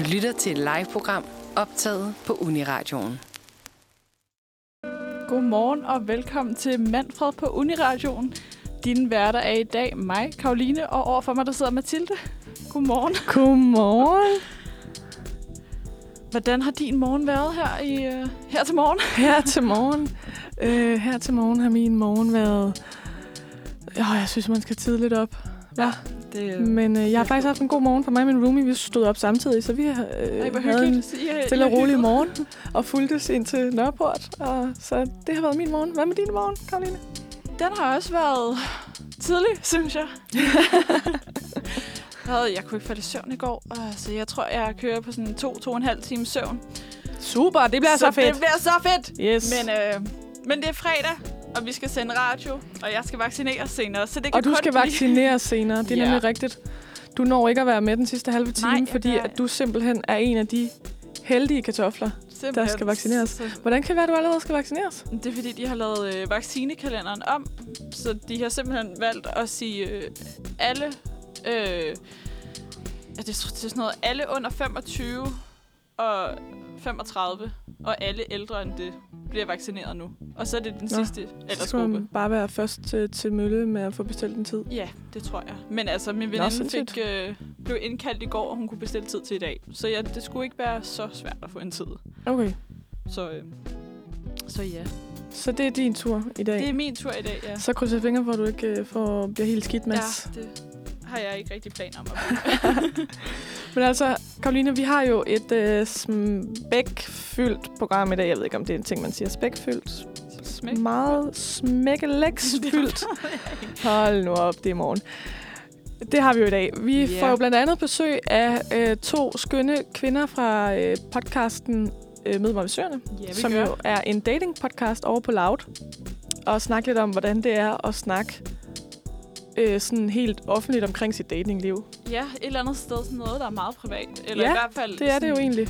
Du lytter til et live-program optaget på Uniradioen. Godmorgen og velkommen til Manfred på Uniradioen. Dine værter er i dag mig, Karoline, og overfor mig der sidder Mathilde. Godmorgen. Godmorgen. Hvordan har din morgen været her i her til morgen? Her til morgen. Her til morgen har min morgen været. Jeg synes man skal tidligt op. Ja. Det, men jeg har faktisk haft en god morgen for mig og min roomie. Vi stod op samtidig, så vi havde en stille og rolig morgen og fulgtes ind til Nørreport. Og så det har været min morgen. Hvad med din morgen, Karoline? Den har også været tidlig, synes jeg. Jeg kunne ikke falde i søvn i går, så jeg tror, jeg kører på sådan 2,5 times søvn. Super, det bliver så fedt. Det bliver så fedt. Yes. Men det er fredag. Og vi skal sende radio, og jeg skal vaccineres senere. Så det kan og du skal vaccineres senere, det er nemlig rigtigt. Du når ikke at være med den sidste halve time, fordi at du simpelthen er en af de heldige kartofler, simpelthen, der skal vaccineres. Hvordan kan det være, at du allerede skal vaccineres? Det er fordi, de har lavet vaccinekalenderen om, så de har simpelthen valgt at sige alle... det er sådan noget, alle under 25 og 35, og alle ældre end det bliver vaccineret nu. Og så er det den sidste aldersgruppe. Så bare være først til mølle med at få bestilt en tid? Ja, det tror jeg. Men altså, min veninde blev indkaldt i går, og hun kunne bestille tid til i dag. Så ja, det skulle ikke være så svært at få en tid. Okay. Så ja. Så det er din tur i dag? Det er min tur i dag, ja. Så krydser jeg fingre, hvor du ikke bliver helt skidt, Mads. Ja, det har jeg ikke rigtig planer om. Men altså, Karoline, vi har jo et spækfyldt program i dag. Jeg ved ikke, om det er en ting, man siger. Spækfyldt. Meget smækkelæksfyldt. Hold nu op, det er morgen. Det har vi jo i dag. Vi får jo blandt andet besøg af to skønne kvinder fra podcasten Mød mig ved Søerne, som jo er en dating-podcast over på Loud. Og snakke lidt om, hvordan det er at snakke sådan helt offentligt omkring sit datingliv. Ja, et eller andet sted, sådan noget, der er meget privat. Eller i hvert fald det er det jo egentlig.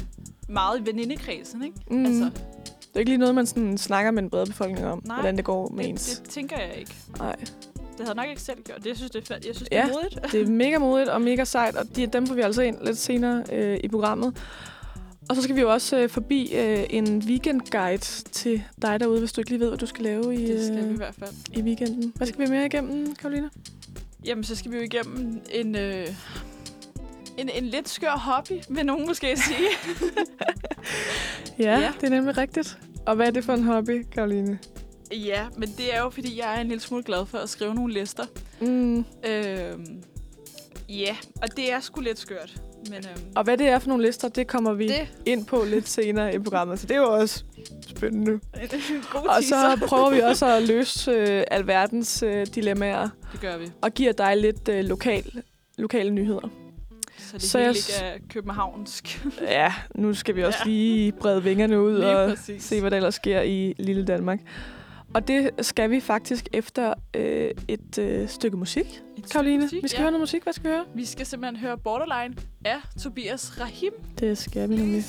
Meget i venindekredsen, ikke? Mm. Altså. Det er ikke lige noget, man sådan snakker med en bred befolkning om, hvordan det går med ens. Det tænker jeg ikke. Nej. Det havde jeg nok ikke selv gjort. Jeg synes, det er modigt. Det er mega modigt og mega sejt, og dem får vi altså ind lidt senere i programmet. Og så skal vi jo også forbi en weekendguide til dig derude, hvis du ikke lige ved, hvad du skal lave i weekenden. Hvad skal vi mere igennem, Karoline? Jamen, så skal vi jo igennem en lidt skør hobby, vil nogen måske sige. ja, det er nemlig rigtigt. Og hvad er det for en hobby, Karoline? Ja, men det er jo, fordi jeg er en lille smule glad for at skrive nogle lister. Og det er sgu lidt skørt. Men, og hvad det er for nogle lister, det kommer vi ind på lidt senere i programmet. Så det er jo også spændende. Og så prøver vi også at løse alverdens dilemmaer. Det gør vi. Og giver dig lidt lokale nyheder. Så det hele ikke er københavnsk. Ja, nu skal vi også lige brede vingerne ud og se, hvad der ellers sker i lille Danmark. Og det skal vi faktisk efter et stykke musik, Karoline. Vi skal høre noget musik. Hvad skal vi høre? Vi skal simpelthen høre Borderline af Tobias Rahim. Det skal vi nemlig.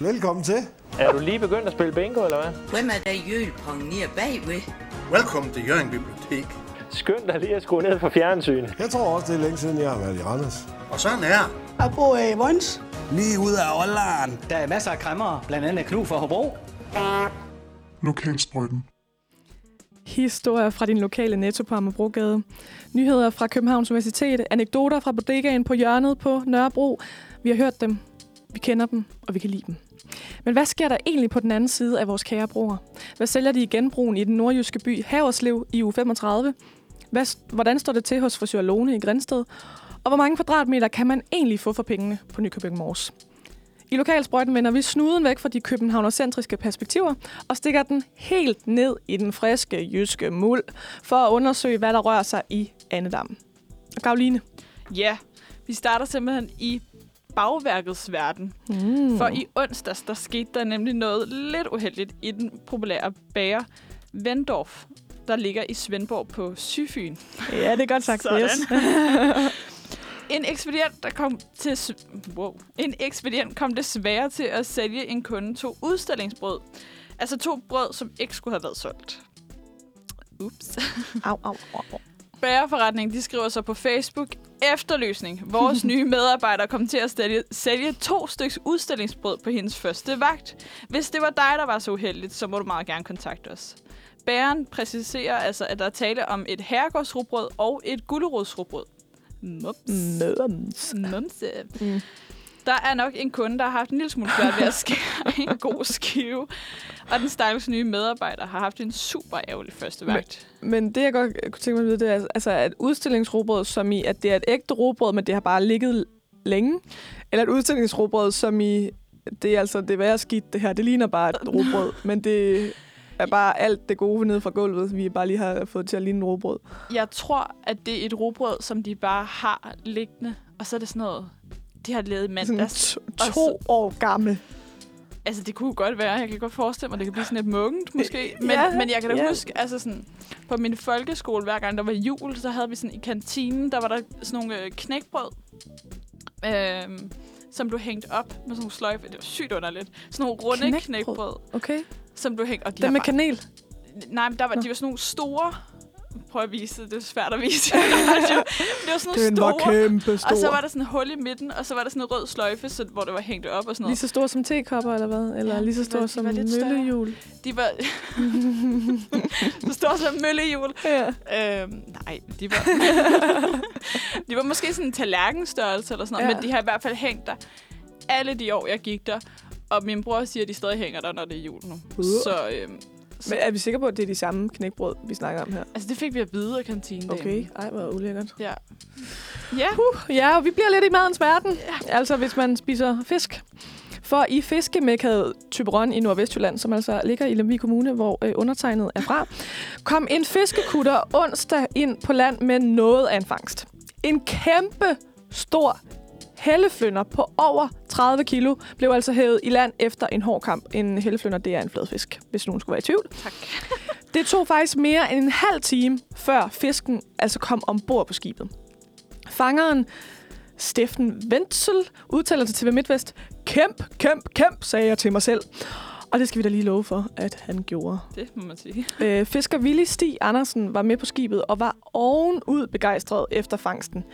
Velkommen til. Er du lige begyndt at spille bingo, eller hvad? Hvem er der jølpongnier bagved? Velkommen til Jøring Bibliotek. Skønt at lige at skrue ned for fjernsyn. Jeg tror også, det er længe siden, jeg har været i Randers. Og sådan er jeg bor i Vons. Lige ude af Ålderen. Der er masser af kræmmere, blandt andet Knud fra Hobro. Lokalsprøjten. Historier fra din lokale Netto på Amabrogade. Nyheder fra Københavns Universitet. Anekdoter fra bodegaen på hjørnet på Nørrebro. Vi har hørt dem, vi kender dem, og vi kan lide dem. Men hvad sker der egentlig på den anden side af vores kære broer? Hvad sælger de i genbrugen i den nordjyske by Haverslev i uge 35? Hvordan står det til hos frisør Lone i Grindsted? Og hvor mange kvadratmeter kan man egentlig få for pengene på Nykøbing Mors? I Lokalsprøjten vender vi snuden væk fra de københavnercentriske perspektiver og stikker den helt ned i den friske, jyske muld for at undersøge, hvad der rører sig i Annedam. Og Karoline? Ja, vi starter simpelthen i bagværkets verden. For i onsdags, der skete der nemlig noget lidt uheldigt i den populære bager Vendorf, der ligger i Svendborg på Sydfyn. Ja, det er godt sagt. Sådan. Yes. En ekspedient kom desværre til at sælge en kunde to udstillingsbrød. Altså to brød, som ikke skulle have været solgt. Ups. Bagerforretningen, de skriver så på Facebook, Efterløsning. Vores nye medarbejder kom til at sælge 2 styks udstillingsbrød på hendes første vagt. Hvis det var dig, der var så uheldigt, så må du meget gerne kontakte os. Bæren præciserer altså, at der er tale om et herregårdsrugbrød og et gulerodsrugbrød. Mumse. Mm. Der er nok en kunde, der har haft en lille smule svært ved at skære en god skive. Og den stakkels nye medarbejder har haft en super ærgerlig første vagt. Men det, jeg godt kunne tænke mig at vide, det er, altså, at udstillingsrugbrød, som i, at det er et ægte rugbrød, men det har bare ligget længe. Eller et udstillingsrugbrød, som i, det er altså det værre skidt, det her. Det ligner bare et rugbrød, men det er bare alt det gode nede fra gulvet, vi bare lige har fået til at ligne rugbrød. Jeg tror, at det er et rugbrød, som de bare har liggende. Og så er det sådan noget... De har levet i mandags. 2 år gammel. Altså, det kunne godt være. Jeg kan godt forestille mig, det kan blive sådan et munkent, måske. Men, ja, men jeg kan da huske, altså sådan, på min folkeskole, hver gang der var jul, så havde vi sådan i kantinen, der var der sådan nogle knækbrød, som blev hængt op med sådan nogle sløjfe. Det var sygt underligt. Sådan nogle runde knækbrød. Okay. Som blev hængt. Og de dem med kanel? Nej, men der var, de var sådan nogle store... Prøv at vise det. Det er svært at vise. Det var sådan en stor. Kæmpe stor. Og så var der sådan et hul i midten, og så var der sådan en rød sløjfe, så, hvor det var hængt op og sådan noget. Lige så stor som tekopper, eller hvad? Eller ja, lige så stor som møllehjul? De var... så stor som møllehjul? Ja. Nej, de var... de var måske sådan en tallerkenstørrelse, eller sådan noget, men de har i hvert fald hængt der alle de år, jeg gik der. Og min bror siger, at de stadig hænger der, når det er jul nu. Så... Men er vi sikre på, at det er de samme knækbrød, vi snakker om her? Altså, det fik vi at vide af kantinen. Okay. Ej, hvor ulækkert. Ja. Ja. Ja, og vi bliver lidt i madens verden. Ja. Altså, hvis man spiser fisk. For i fiskemækket Thyborøn i Nordvestjylland, som altså ligger i Lemvig Kommune, hvor undertegnet er fra, kom en fiskekutter onsdag ind på land med noget af en fangst. En kæmpe stor helleflynder på over 30 kilo blev altså hævet i land efter en hård kamp. En helleflynder, det er en fladfisk, hvis nogen skulle være i tvivl. Tak. Det tog faktisk mere end en halv time, før fisken altså kom ombord på skibet. Fangeren Steffen Wenzel udtaler sig til TV MidtVest. Kæmp, sagde jeg til mig selv. Og det skal vi da lige love for, at han gjorde. Det må man sige. Fisker Willy Stig Andersen var med på skibet og var ovenud begejstret efter fangsten.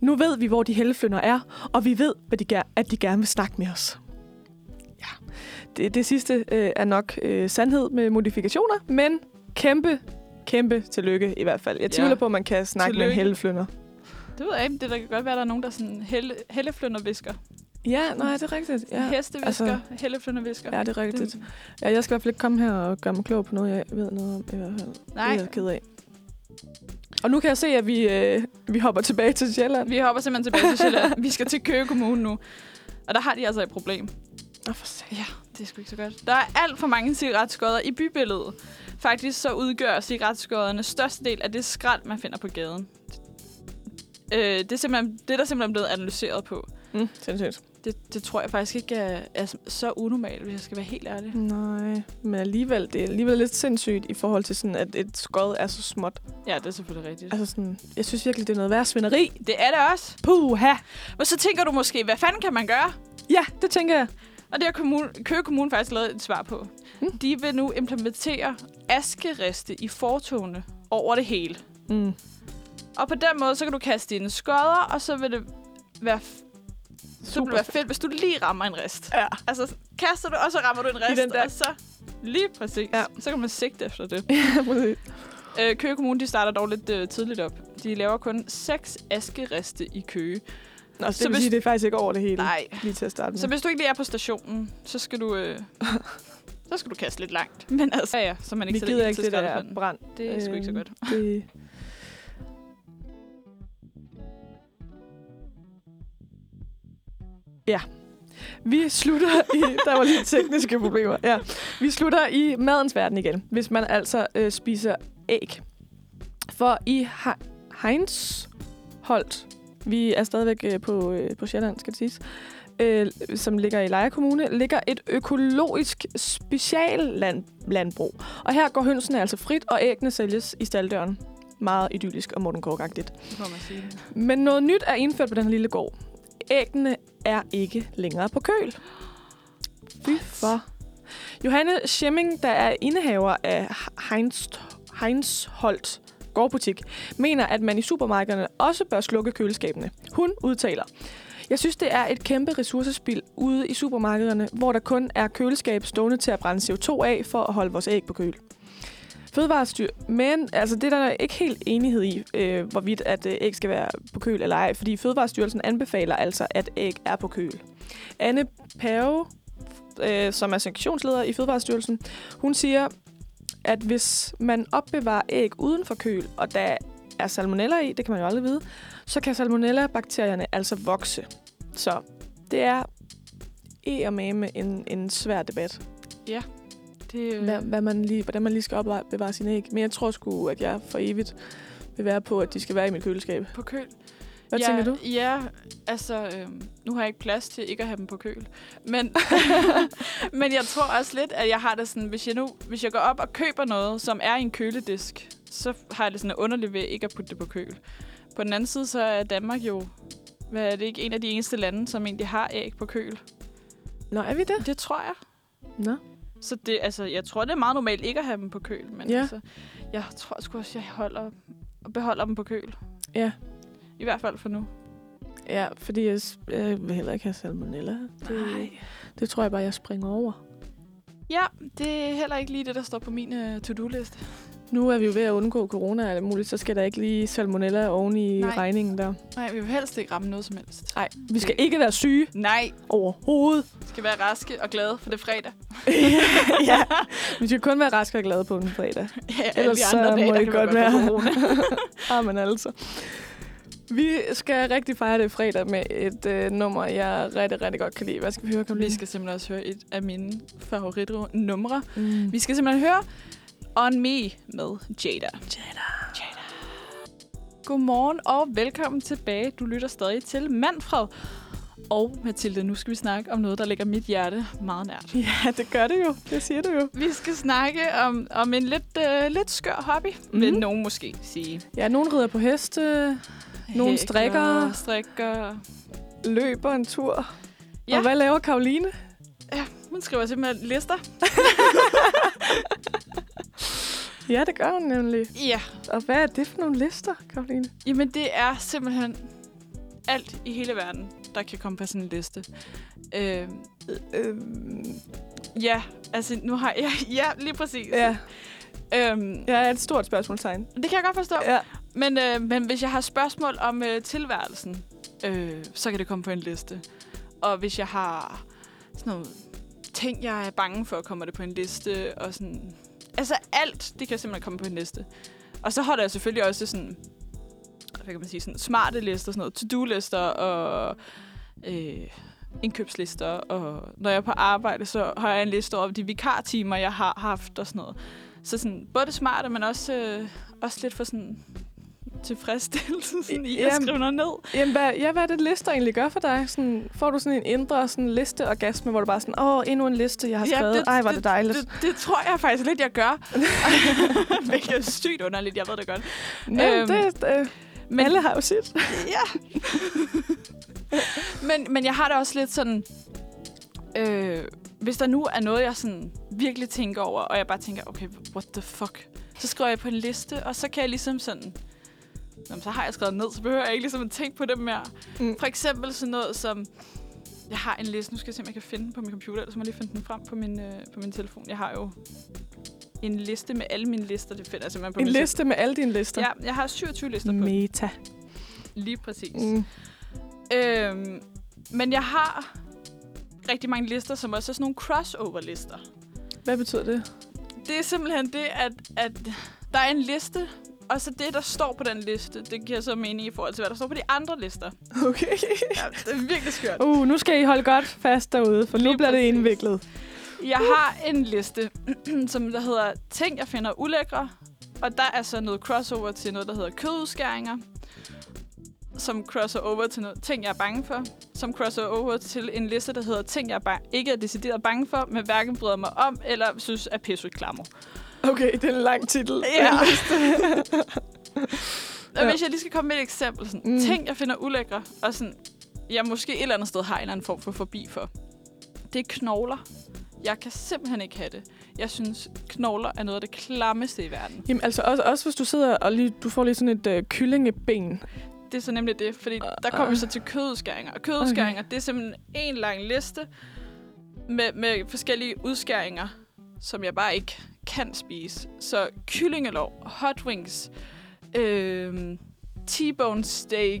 Nu ved vi, hvor de helleflynder er, og vi ved, at de gerne vil snakke med os. Ja, det sidste er nok sandhed med modifikationer, men kæmpe tillykke i hvert fald. Jeg tvivler på, at man kan snakke med helleflynder. Det ved jeg ikke. Det kan godt være, at der er nogen, der sådan helleflyndervisker. Ja, nej, det er rigtigt. Ja. Hestevisker, altså, helleflyndervisker. Ja, det er rigtigt. Ja, jeg skal i hvert fald ikke komme her og gøre mig klog på noget, jeg ved noget om i hvert fald. Nej. Jeg er ked af. Og nu kan jeg se, at vi hopper tilbage til Sjælland. Vi hopper simpelthen tilbage til Sjælland. Vi skal til Køge Kommune nu. Og der har de altså et problem. For satan. Ja, det er sgu ikke så godt. Der er alt for mange cigaretskodder i bybilledet. Faktisk så udgør cigaretskodderne største del af det skrald, man finder på gaden. Det er der simpelthen blevet analyseret på. Sindssygt. Det tror jeg faktisk ikke er så unormalt, hvis jeg skal være helt ærlig. Nej, men det er alligevel lidt sindssygt i forhold til, sådan, at et skod er så småt. Ja, det er selvfølgelig rigtigt. Altså sådan, jeg synes virkelig, det er noget værre svineri. Det er det også. Puha. Men så tænker du måske, hvad fanden kan man gøre? Ja, det tænker jeg. Og det har Køge Kommune faktisk lavet et svar på. De vil nu implementere askeriste i fortovene over det hele. Og på den måde, så kan du kaste dine skodder, og så vil det være... Så vil det være fedt, hvis du lige rammer en rist. Ja. Altså, kaster du, og så rammer du en rist, og så lige præcis. Ja. Så kan man sigte efter det. Ja, præcis. Køge Kommune, de starter dog lidt tidligt op. De laver kun 6 askeriste i Køge. Nå, så det vil sige, det er faktisk ikke over det hele. Nej. Lige til at starte med. Så hvis du ikke lige er på stationen, så skal du... så skal du kaste lidt langt. Men altså, ja, så man ikke sætter ind til skraldespanden. Det er sgu ikke så godt. Det... Ja. Vi slutter i... Der var lige tekniske problemer. Ja. Vi slutter i madens verden igen, hvis man altså spiser æg. For i Heinsholt, vi er stadigvæk på Sjælland, skal det siges, som ligger i Lejre Kommune, ligger et økologisk speciallandbrug. Og her går hønsene altså frit, og æggene sælges i stalddøren. Meget idyllisk og Morten Kork-agtigt. Det får man sige. Men noget nyt er indført på den her lille gård. Æggene er ikke længere på køl. Fy for. Johanne Schemming, der er indehaver af Heinsholt, gårdbutik, mener, at man i supermarkederne også bør slukke køleskabene. Hun udtaler: Jeg synes, det er et kæmpe ressourcespild ude i supermarkederne, hvor der kun er køleskab stående til at brænde CO2 af for at holde vores æg på køl. Men altså, det er der ikke helt enighed i, hvorvidt at æg skal være på køl eller ej, fordi Fødevarestyrelsen anbefaler altså, at æg er på køl. Anne Pave, som er sanktionsleder i Fødevarestyrelsen, hun siger, at hvis man opbevarer æg uden for køl, og der er salmonella i, det kan man jo aldrig vide, så kan salmonella-bakterierne altså vokse. Så det er eddermame en svær debat. Ja. Det, hvordan man lige skal opbevare sine æg. Men jeg tror sgu, at jeg for evigt vil være på, at de skal være i mit køleskab. På køl? Hvad tænker du? Ja, altså, nu har jeg ikke plads til ikke at have dem på køl. Men, men jeg tror også lidt, at jeg har det sådan, hvis jeg går op og køber noget, som er i en køledisk, så har jeg det sådan underligt ved ikke at putte det på køl. På den anden side, så er Danmark jo, hvad er det, ikke en af de eneste lande, som egentlig har æg på køl. Nå, er vi det? Det tror jeg. Nå. Så det, altså, jeg tror, det er meget normalt ikke at have dem på køl, men ja. Altså, jeg tror sgu også, jeg beholder dem på køl. Ja. I hvert fald for nu. Ja, fordi jeg vil heller ikke have salmonella. Det tror jeg bare, jeg springer over. Ja, det er heller ikke lige det, der står på min to-do-liste. Nu er vi jo ved at undgå corona, er det muligt, så skal der ikke lige salmonella oven i regningen der. Nej, vi vil helst ikke ramme noget som helst. Nej, vi skal ikke være syge. Nej. Overhovedet. Vi skal være raske og glade, for det er fredag. Ja, vi skal kun være raske og glade på en fredag. Ja, ellers så dage, må det godt være corona. Amen altså. Vi skal rigtig fejre det fredag med et nummer, jeg rigtig, rigtig godt kan lide. Hvad skal vi høre, Karoline? Vi skal simpelthen også høre et af mine favoritnumre. Vi skal simpelthen høre On Me med Jada. Godmorgen og velkommen tilbage. Du lytter stadig til Manfred. Og Mathilde, nu skal vi snakke om noget, der ligger mit hjerte meget nært. Ja, det gør det jo. Det siger du jo. Vi skal snakke om en lidt skør hobby, vil nogen måske sige. Ja, nogen rider på heste, nogen strikker, løber en tur. Ja. Og hvad laver Karoline? Ja, hun skriver simpelthen lister. Ja, det gør hun nemlig. Ja. Og hvad er det for nogle lister, Karoline? Jamen, det er simpelthen alt i hele verden, der kan komme på sådan en liste. Ja, altså nu har jeg... Ja, lige præcis. Ja. Jeg er et stort spørgsmålstegn. Det kan jeg godt forstå. Ja. Men hvis jeg har spørgsmål om tilværelsen, så kan det komme på en liste. Og hvis jeg har sådan noget ting, jeg er bange for, kommer det på en liste. Og sådan... Altså alt, det kan simpelthen komme på en liste. Og så holder jeg selvfølgelig også sådan, hvad kan man sige, sådan smarte lister, sådan noget to-do-lister og indkøbslister. Og når jeg er på arbejde, så har jeg en liste over de vikartimer, jeg har haft og sådan noget. Så sådan både det smarte, men også lidt for sådan tilfredsstillelse sådan, i at skrive noget ned. Jamen, hvad er det, lister egentlig gør for dig? Sådan, får du sådan en indre sådan, listeorgasme, hvor du bare sådan, endnu en liste, jeg har skrevet. Ej, var det dejligt. Det tror jeg faktisk lidt, jeg gør. Hvilket er sygt underligt, jeg ved det godt. Ja, men alle har jo sit. Ja. men jeg har det også lidt sådan... hvis der nu er noget, jeg sådan virkelig tænker over, og jeg bare tænker, okay, what the fuck? Så skriver jeg på en liste, og så kan jeg ligesom sådan... Jamen, så har jeg skrevet ned, så behøver jeg ikke ligesom at tænke på det mere. For eksempel sådan noget som... Jeg har en liste, nu skal jeg se, om jeg kan finde den på min computer, eller så må jeg lige finde den frem på min telefon. Jeg har jo en liste med alle mine lister, det finder jeg simpelthen på min telefon. En liste med alle dine lister? Ja, jeg har 27 lister på. Meta. Lige præcis. Men jeg har rigtig mange lister, som også er sådan nogle crossover-lister. Hvad betyder det? Det er simpelthen det, at der er en liste... Og så det, der står på den liste, det giver så mening i forhold til, hvad der står på de andre lister. Okay. Ja, det er virkelig skørt. Nu skal I holde godt fast derude, for nu bliver det indviklet. Jeg har en liste, som der hedder ting, jeg finder ulækre. Og der er så noget crossover til noget, der hedder kødudskæringer. Som crosser over til noget ting, jeg er bange for. Som crosser over til en liste, der hedder ting, jeg ikke er decideret bange for, men hverken bryder mig om, eller synes er pissyklammer. Okay, det er en lang titel. Ja. Og hvis jeg lige skal komme med et eksempel. Sådan, ting, jeg finder ulækre, og sådan, jeg måske et eller andet sted har en eller anden form for forbi for. Det er knogler. Jeg kan simpelthen ikke have det. Jeg synes, knogler er noget af det klammeste i verden. Jamen altså, også hvis du sidder og lige, du får lige sådan et kyllingeben. Det er så nemlig det, fordi der kommer vi så til kødskæringer. Og kødskæringer, okay, det er simpelthen en lang liste med forskellige udskæringer, som jeg bare ikke kan spise. Så kyllingelov, hot wings, T-bone steak,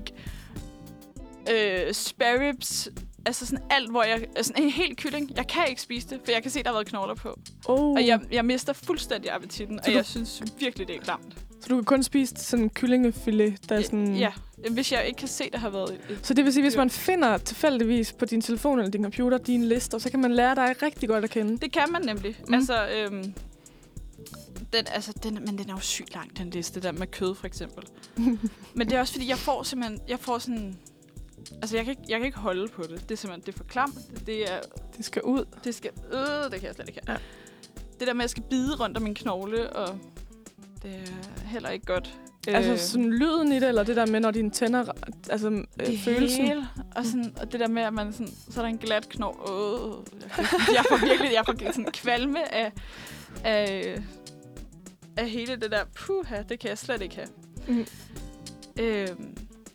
spare ribs, altså sådan alt, hvor jeg... Sådan en hel kylling. Jeg kan ikke spise det, for jeg kan se, der har været knogler på. Oh. Og jeg mister fuldstændig appetitten, så og jeg synes virkelig, det er klamt. Så du kan kun spise sådan en kyllingefilet, der er sådan... Ja, hvis jeg ikke kan se, der har været... Så det vil sige, hvis man finder tilfældigvis på din telefon eller din computer dine lister, så kan man lære dig rigtig godt at kende. Det kan man nemlig. Mm. Altså, men den er jo sygt lang, den liste der med kød, for eksempel. Men det er også fordi, jeg får sådan... Altså, jeg kan ikke holde på det. Det er simpelthen, det er for klamt. Det skal ud. Det skal ud, det kan jeg slet ikke. Ja. Det der med, at jeg skal bide rundt om min knogle, og det er heller ikke godt. Altså, sådan lyden i det, eller det der med, når dine tænder, altså det følelsen. Hele. Og, sådan, og det der med, at man sådan, så er der en glat knogle. Jeg får virkelig sådan kvalme af hele det der, puha, det kan jeg slet ikke have. Mm.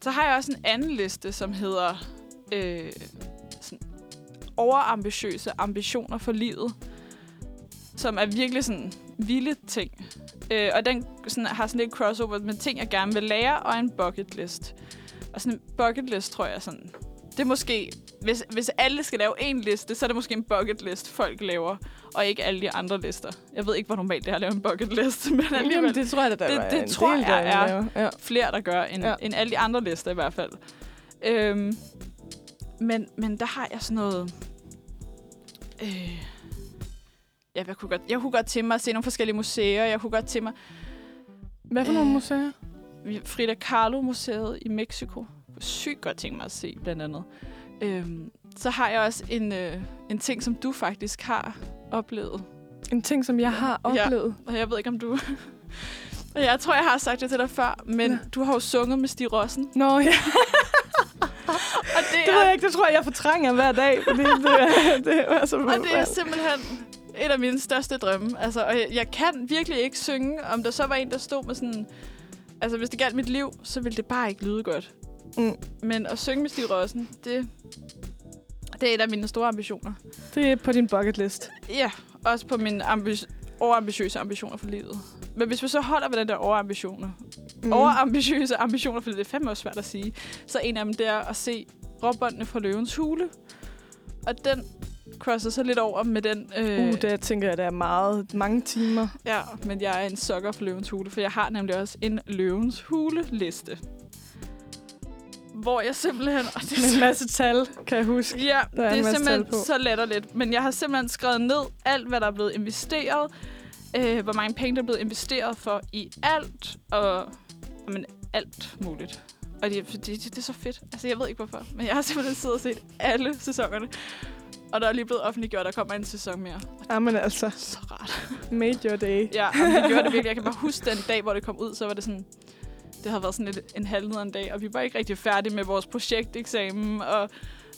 Så har jeg også en anden liste, som hedder overambitiøse ambitioner for livet, som er virkelig sådan vilde ting. Og den sådan, har sådan lidt crossover med ting, jeg gerne vil lære, og en bucket list. Og sådan en bucket list, tror jeg, sådan, det er måske, hvis alle skal lave en liste, så er det måske en bucket list, folk laver, og ikke alle de andre lister. Jeg ved ikke, hvor normalt det er at lave en bucket list, men alligevel, det tror jeg, der er flere, der gør, end alle de andre lister i hvert fald. Men der har jeg sådan noget... Jeg kunne godt tænke mig at se nogle forskellige museer. Jeg kunne godt tænke mig... Hvad for nogle museer? Frida Kahlo-museet i Mexico. Sygt godt tænke mig at se, blandt andet. Så har jeg også en ting, som du faktisk har oplevet. En ting, som jeg har oplevet? Ja, og jeg ved ikke, om du... Jeg tror, jeg har sagt det til dig før, men du har jo sunget med Stig Rossen. Nå, ja. Og det ved jeg ikke, det tror jeg, jeg fortrænger hver dag. Fordi det er simpelthen et af mine største drømme. Altså, og jeg kan virkelig ikke synge, om der så var en, der stod med sådan... Altså, hvis det galt mit liv, så ville det bare ikke lyde godt. Mm. Men at synge med Stig Rossen, det er et af mine store ambitioner. Det er på din bucket list. Ja, også på mine overambitiøse ambitioner for livet. Men hvis vi så holder ved den der overambitiøse ambitioner, for det er fandme også svært at sige, så en af dem, det er at se Råbåndene fra Løvens Hule. Og den crosser så lidt over med den... der tænker jeg, der er mange timer. Ja, men jeg er en sucker for Løvens Hule, for jeg har nemlig også en Løvens Hule-liste. Hvor jeg simpelthen... en masse tal, kan jeg huske. Ja, det er simpelthen så latterligt. Men jeg har simpelthen skrevet ned alt, hvad der er blevet investeret. Hvor mange penge, der er blevet investeret for i alt. Men alt muligt. Og det er så fedt. Altså, jeg ved ikke hvorfor. Men jeg har simpelthen siddet og set alle sæsonerne. Og der er lige blevet offentliggjort, der kommer en sæson mere. Jamen altså. Så rart. Major day. Ja, det gjorde det virkelig. Jeg kan bare huske den dag, hvor det kom ud, så var det sådan... Det har været sådan lidt en halvnederen dag, og vi var ikke rigtig færdige med vores projekteksamen, og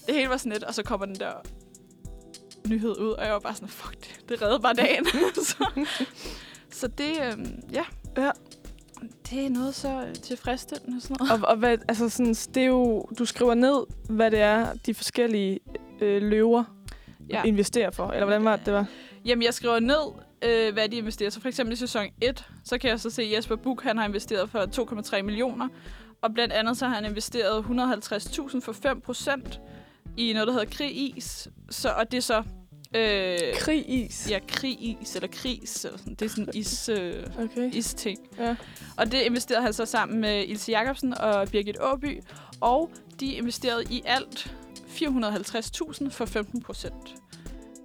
det hele var sådan lidt, og så kommer den der nyhed ud, og jeg var bare sådan, fuck det, det reddede bare dagen. så det, ja. Det er noget så tilfredsstillende. Sådan noget. Og hvad, altså sådan, det er jo, du skriver ned, hvad det er, de forskellige løver investerer for, eller hvordan var det, det var? Jamen, jeg skriver ned, hvad de investerer. Så for eksempel i sæson 1, så kan jeg så se Jesper Buch, han har investeret for 2,3 millioner. Og blandt andet så har han investeret 150.000 for 5% i noget, der hedder Krig-is. Så, og det er så... Krig-is? Ja, Krig-is eller Kris. Eller sådan. Det er sådan is-ting. Ja. Og det investerede han så sammen med Ilse Jacobsen og Birgit Åby. Og de investerede i alt 450.000 for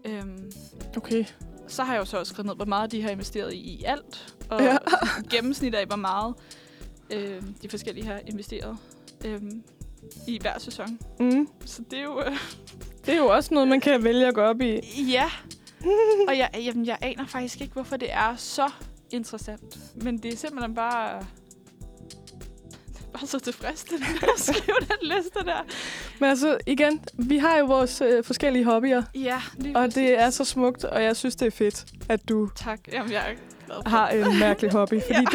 15%. Okay. Så har jeg jo så også skrevet ned, hvor meget de har investeret i alt. Og gennemsnit af, hvor meget de forskellige har investeret i hver sæson. Mm. Så det er jo... Det er jo også noget, man kan vælge at gå op i. Ja. Og jeg aner faktisk ikke, hvorfor det er så interessant. Men det er simpelthen bare... var så tilfredsstillende at skrive den liste der. Men altså, igen, vi har jo vores forskellige hobbyer. Ja, lige og præcis. Det er så smukt, og jeg synes, det er fedt, at du har en mærkelig hobby. Fordi det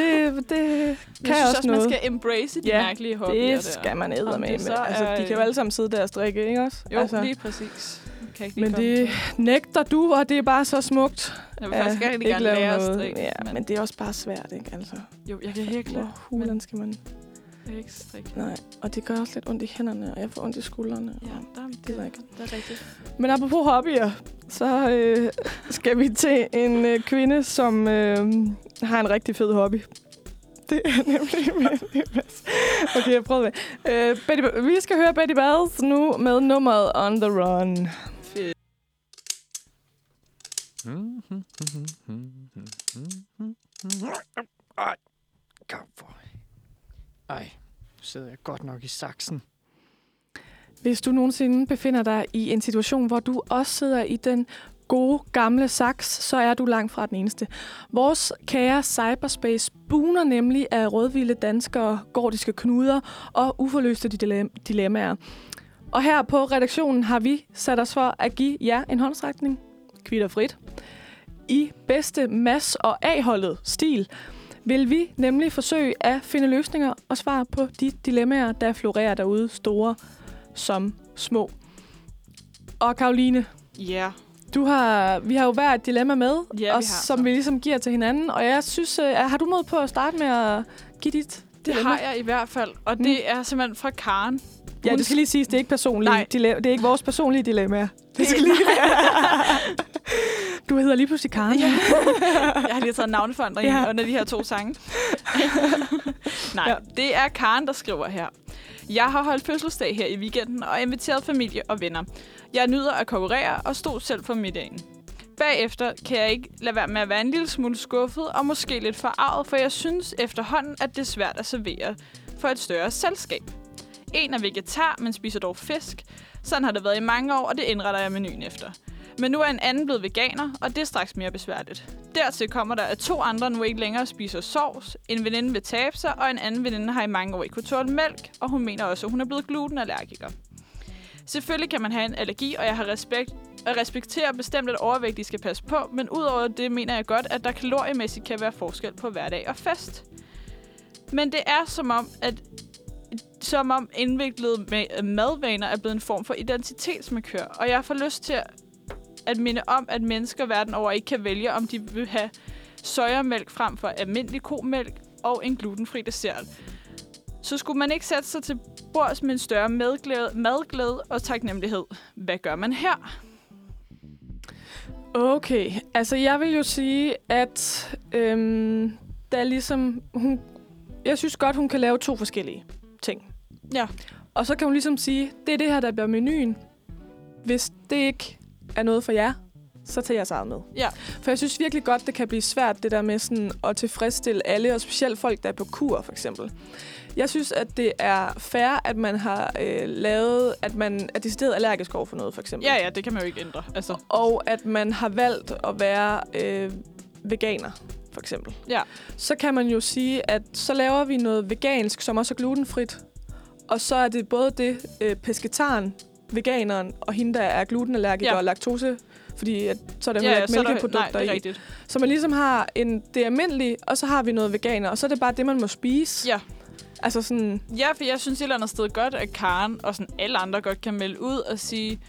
kan jeg også noget. Jeg synes også, man skal embrace de mærkelige hobbyer. Det skal man eddermame. Altså, de kan jo alle sammen sidde der og strikke, ikke også? Jo, altså, lige præcis. Men det nægter du, og det er bare så smukt. Jeg vil faktisk gerne lære at strikke. Ja, men det er også bare svært, ikke? Altså. Jo, jeg kan hækle. Hvordan skal man... Jeg kan ikke strikke. Nej, og det gør også lidt ondt i hænderne, og jeg får ondt i skuldrene. Ja, det er rigtigt. Men apropos hobbyer, så skal vi til en kvinde, som har en rigtig fed hobby. Det er nemlig... Okay, jeg prøver med. Vi skal høre Betty Bads nu med nummeret On The Run. Fedt. Ej, ej, nu sidder jeg godt nok i saksen. Hvis du nogensinde befinder dig i en situation, hvor du også sidder i den gode, gamle saks, så er du langt fra den eneste. Vores kære cyberspace buner nemlig af rådvilde danskere, gordiske knuder og uforløste dilemmaer. Og her på redaktionen har vi sat os for at give jer en håndsrækning, kvitt og frit, i bedste mas- og A-holdet stil, vil vi nemlig forsøge at finde løsninger og svar på de dilemmaer, der florerer derude, store som små. Og Karoline, vi har jo hver et dilemma med, som vi ligesom giver til hinanden. Og jeg synes, har du mod på at starte med at give dit dilemma? Det har jeg i hvert fald, og det er simpelthen fra Karen. Ja, det skal lige siges, det er ikke personlige dilemma. Det er ikke vores personlige dilemmaer. Det skal lige Du hedder lige pludselig Karin. Ja. Jeg har lige taget navneforandring under de her 2 sange. Nej, det er Karen, der skriver her. Jeg har holdt fødselsdag her i weekenden og inviteret familie og venner. Jeg nyder at konkurrere og stod selv for middagen. Bagefter kan jeg ikke lade være med at være en lille smule skuffet og måske lidt forarvet, for jeg synes efterhånden, at det er svært at servere for et større selskab. En er vegetar, men spiser dog fisk. Sådan har det været i mange år, og det indretter jeg menuen efter. Men nu er en anden blevet veganer, og det er straks mere besværligt. Dertil kommer der, at 2 andre nu ikke længere spiser sovs, en veninde vil tabe sig, og en anden veninde har i mange år ikke kunnet tåle mælk, og hun mener også, at hun er blevet glutenallergiker. Selvfølgelig kan man have en allergi, og jeg har respekterer bestemt, at overvægtige skal passe på, men udover det mener jeg godt, at der kaloriemæssigt kan være forskel på hverdag og fest. Men det er som om indviklede madvaner er blevet en form for identitetsmarkør, og jeg får lyst til at minde om, at mennesker verden over ikke kan vælge, om de vil have sojamælk frem for almindelig komælk og en glutenfri dessert. Så skulle man ikke sætte sig til bords med en større madglæde og taknemmelighed. Hvad gør man her? Okay, altså jeg vil jo sige, at der er ligesom... Jeg synes godt, hun kan lave 2 forskellige ting. Ja. Og så kan hun ligesom sige, det er det her, der bliver menuen. Hvis det ikke er noget for jer, så tager jeg sig med. Ja. For jeg synes virkelig godt, det kan blive svært, det der med sådan at tilfredsstille alle, og specielt folk, der er på kur, for eksempel. Jeg synes, at det er fair, at man har lavet, at man er decideret allergisk over for noget, for eksempel. Ja, det kan man jo ikke ændre. Altså. Og at man har valgt at være veganer, for eksempel. Ja. Så kan man jo sige, at så laver vi noget vegansk, som også er glutenfrit, og så er det både det pesketaren, veganeren og hende, der er glutenallergiker og laktose, fordi at, så er der heller ikke mælkeprodukter i. Rigtigt. Så man ligesom har det almindelige, og så har vi noget veganer, og så er det bare det, man må spise. Ja. Altså sådan... Ja, for jeg synes et eller andet sted godt, at Karen og sådan alle andre godt kan melde ud og sige,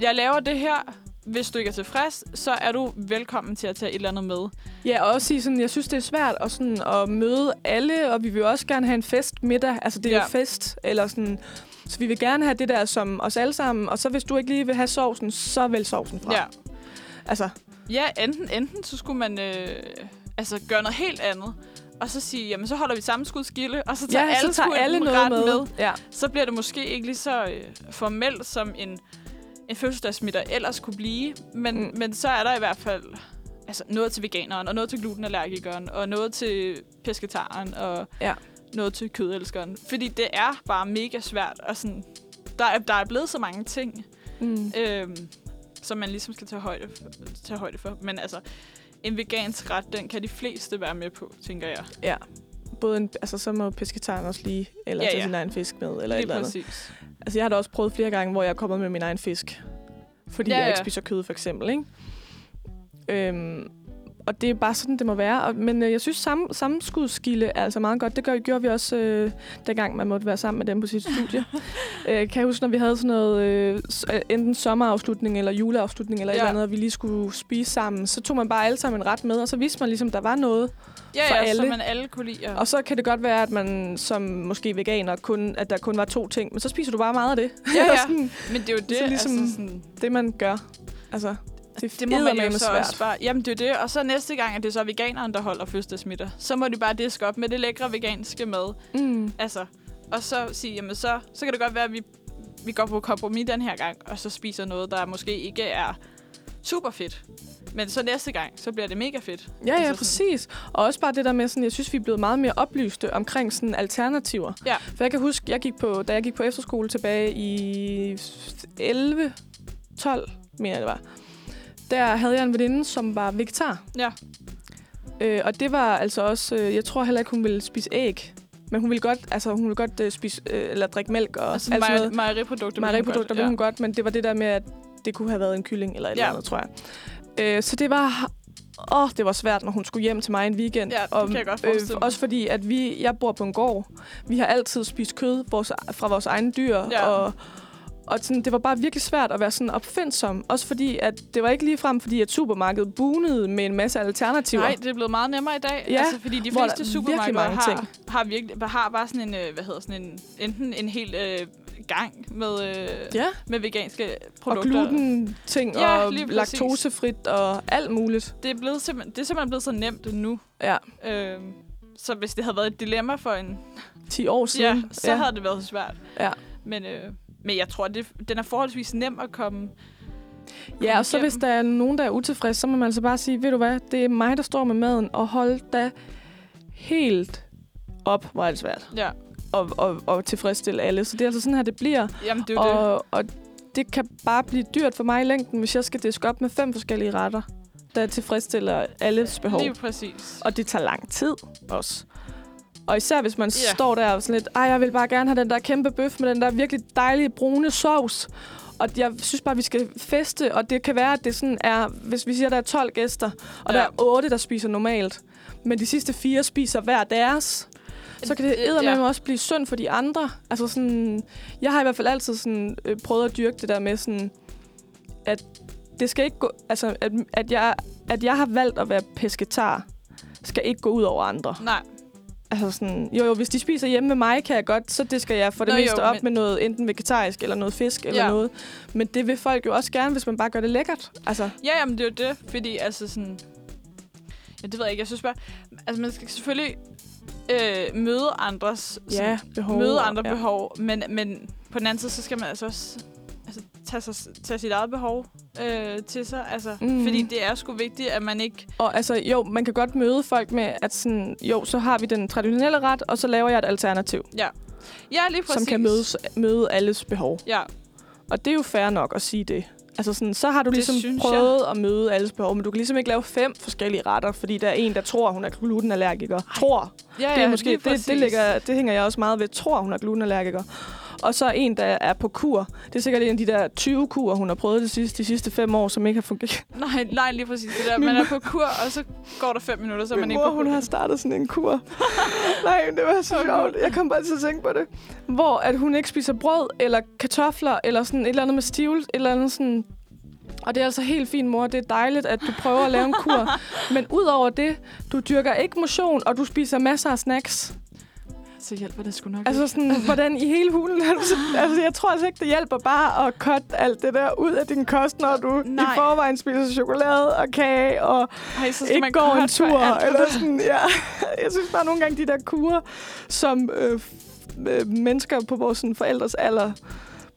jeg laver det her, hvis du ikke er tilfreds, så er du velkommen til at tage et eller andet med. Ja, og også sige sådan, jeg synes, det er svært at, sådan, at møde alle, og vi vil også gerne have en festmiddag. Altså, det er jo fest, eller sådan... Så vi vil gerne have det der som os alle sammen, og så hvis du ikke lige vil have sovsen, så vælg sovsen fra. Ja. Altså. Ja, enten så skulle man gøre noget helt andet, og så sige, jamen så holder vi samme skudskilde, og så tager alle noget med. Ja. Så bliver det måske ikke lige så formelt, som en fødselsdagsmiddag ellers kunne blive, men så er der i hvert fald altså, noget til veganeren, og noget til glutenallergikeren, og noget til pesketaren, og... Ja. Noget til kødelskeren. Fordi det er bare mega svært. Og sådan, der er blevet så mange ting, som man ligesom skal tage højde for. Men altså, en vegansk ret, den kan de fleste være med på, tænker jeg. Ja. både en, altså så må pescetaren også lige, eller tage sin egen fisk med, eller lige et eller andet. Præcis. Altså jeg har da også prøvet flere gange, hvor jeg er kommet med min egen fisk, fordi jeg ikke spiser kød for eksempel, ikke? Og det er bare sådan, det må være. Men jeg synes, sammenskudskilde er altså meget godt. Det gjorde vi også, dengang man måtte være sammen med dem på sit studie. Kan jeg huske, når vi havde sådan noget, enten sommerafslutning eller juleafslutning eller et eller andet, og vi lige skulle spise sammen, så tog man bare alle sammen en ret med, og så vidste man ligesom, der var noget for alle. Så man alle kunne lide. Og så kan det godt være, at man som måske veganer, at der kun var 2 ting, men så spiser du bare meget af det. Ja. Sådan, men det er jo det. Så ligesom altså sådan, det, man gør. Altså... Det må man jo så også bare... Jamen, det er det. Og så næste gang, at det så er veganeren, der holder fødselsdagsmiddag, så må de bare diske op med det lækre veganske mad. Mm. Altså, og så sige, jamen så kan det godt være, at vi går på kompromis den her gang, og så spiser noget, der måske ikke er super fedt. Men så næste gang, så bliver det mega fedt. Ja, præcis. Og også bare det der med, sådan, jeg synes, vi er blevet meget mere oplyste omkring sådan alternativer. Ja. For jeg kan huske, da jeg gik på efterskole tilbage i 11, 12, mere det var... Der havde jeg en veninde, som var vegetar. Ja. Og det var altså også... jeg tror heller ikke, hun ville spise æg. Men hun ville godt, spise, eller drikke mælk og altså alt sådan noget. Mejeriprodukter ville hun godt, men det var det der med, at det kunne have været en kylling eller et eller andet, tror jeg. Så det var... det var svært, når hun skulle hjem til mig en weekend. Ja, det kan jeg godt forestille mig. Også fordi, at jeg bor på en gård. Vi har altid spist kød fra vores egne dyr, og sådan, det var bare virkelig svært at være sådan opfindsom. Også fordi, at det var ikke ligefrem, fordi at supermarkedet boonede med en masse alternativer. Nej, det er blevet meget nemmere i dag. Ja, altså, fordi de fleste supermarkeder har bare sådan en, enten en hel gang med veganske produkter. Og gluten-ting, og laktosefrit, og alt muligt. Det er simpelthen blevet så nemt nu. Ja. Så hvis det havde været et dilemma for 10 år siden, så havde det været svært. Ja. Men jeg tror, den er forholdsvis nem at komme igennem. Og så hvis der er nogen, der er utilfreds, så må man altså bare sige, ved du hvad, det er mig, der står med maden, og hold da helt op, hvor er det svært. Ja. Og tilfredsstille alle. Så det er altså sådan her, det bliver. Jamen, det er og det kan bare blive dyrt for mig i længden, hvis jeg skal diske op med 5 forskellige retter, der tilfredsstiller alles behov. Lige præcis. Og det tager lang tid også. Og især hvis man står der og sådan lidt, jeg vil bare gerne have den der kæmpe bøf med den der virkelig dejlige brune sovs. Og jeg synes bare, vi skal feste, og det kan være, at det sådan er, hvis vi siger, at der er 12 gæster, og der er 8, der spiser normalt, men de sidste 4 spiser hver deres, så kan det eddermame også blive synd for de andre. Altså sådan, jeg har i hvert fald altid sådan, prøvet at dyrke det der med sådan, at det skal ikke gå, altså at jeg har valgt at være pesketar, skal ikke gå ud over andre. Nej. Altså sådan, hvis de spiser hjemme med mig, kan jeg godt, så det skal jeg for det meste op med noget enten vegetarisk eller noget fisk eller noget. Men det vil folk jo også gerne, hvis man bare gør det lækkert. Altså. Ja, jamen det er jo det, fordi altså sådan... Ja, det ved jeg ikke, jeg synes bare... Altså man skal selvfølgelig møde andres behov, behov, men på den anden side, så skal man altså også tage sit eget behov til sig, altså, fordi det er sgu vigtigt, at man ikke... Og altså, man kan godt møde folk med, at sådan, så har vi den traditionelle ret, og så laver jeg et alternativ. Ja, lige præcis. Som kan møde alles behov. Ja. Og det er jo fair nok at sige det. Altså sådan, så har du ligesom prøvet at møde alles behov, men du kan ligesom ikke lave 5 forskellige retter, fordi der er en, der tror, hun er glutenallergiker. Tror. Ja, det er måske det hænger jeg også meget ved. Tror, hun er glutenallergiker. Og så en, der er på kur. Det er sikkert en af de der 20 kur, hun har prøvet de sidste 5 år, som ikke har fungeret. Nej, lige præcis det der. Man er på kur, og så går der 5 minutter, så er man ikke på kur. Min mor, hun har startet sådan en kur. Nej, det var så sjovt. Jeg kom bare til at tænke på det. Hvor at hun ikke spiser brød, eller kartofler, eller sådan et eller andet med stivelse, et eller andet sådan... Og det er altså helt fint, mor. Det er dejligt, at du prøver at lave en kur. Men udover det, du dyrker ikke motion, og du spiser masser af snacks. Så hjælper det sgu nok. Altså sådan, hvordan i hele hulen? Altså, jeg tror altså ikke, det hjælper bare at cutte alt det der ud af din kost, når du i forvejen spiser chokolade og kage, og ikke går en tur. Eller sådan, Jeg synes bare nogle gange, de der kurer, som mennesker på vores sådan, forældres alder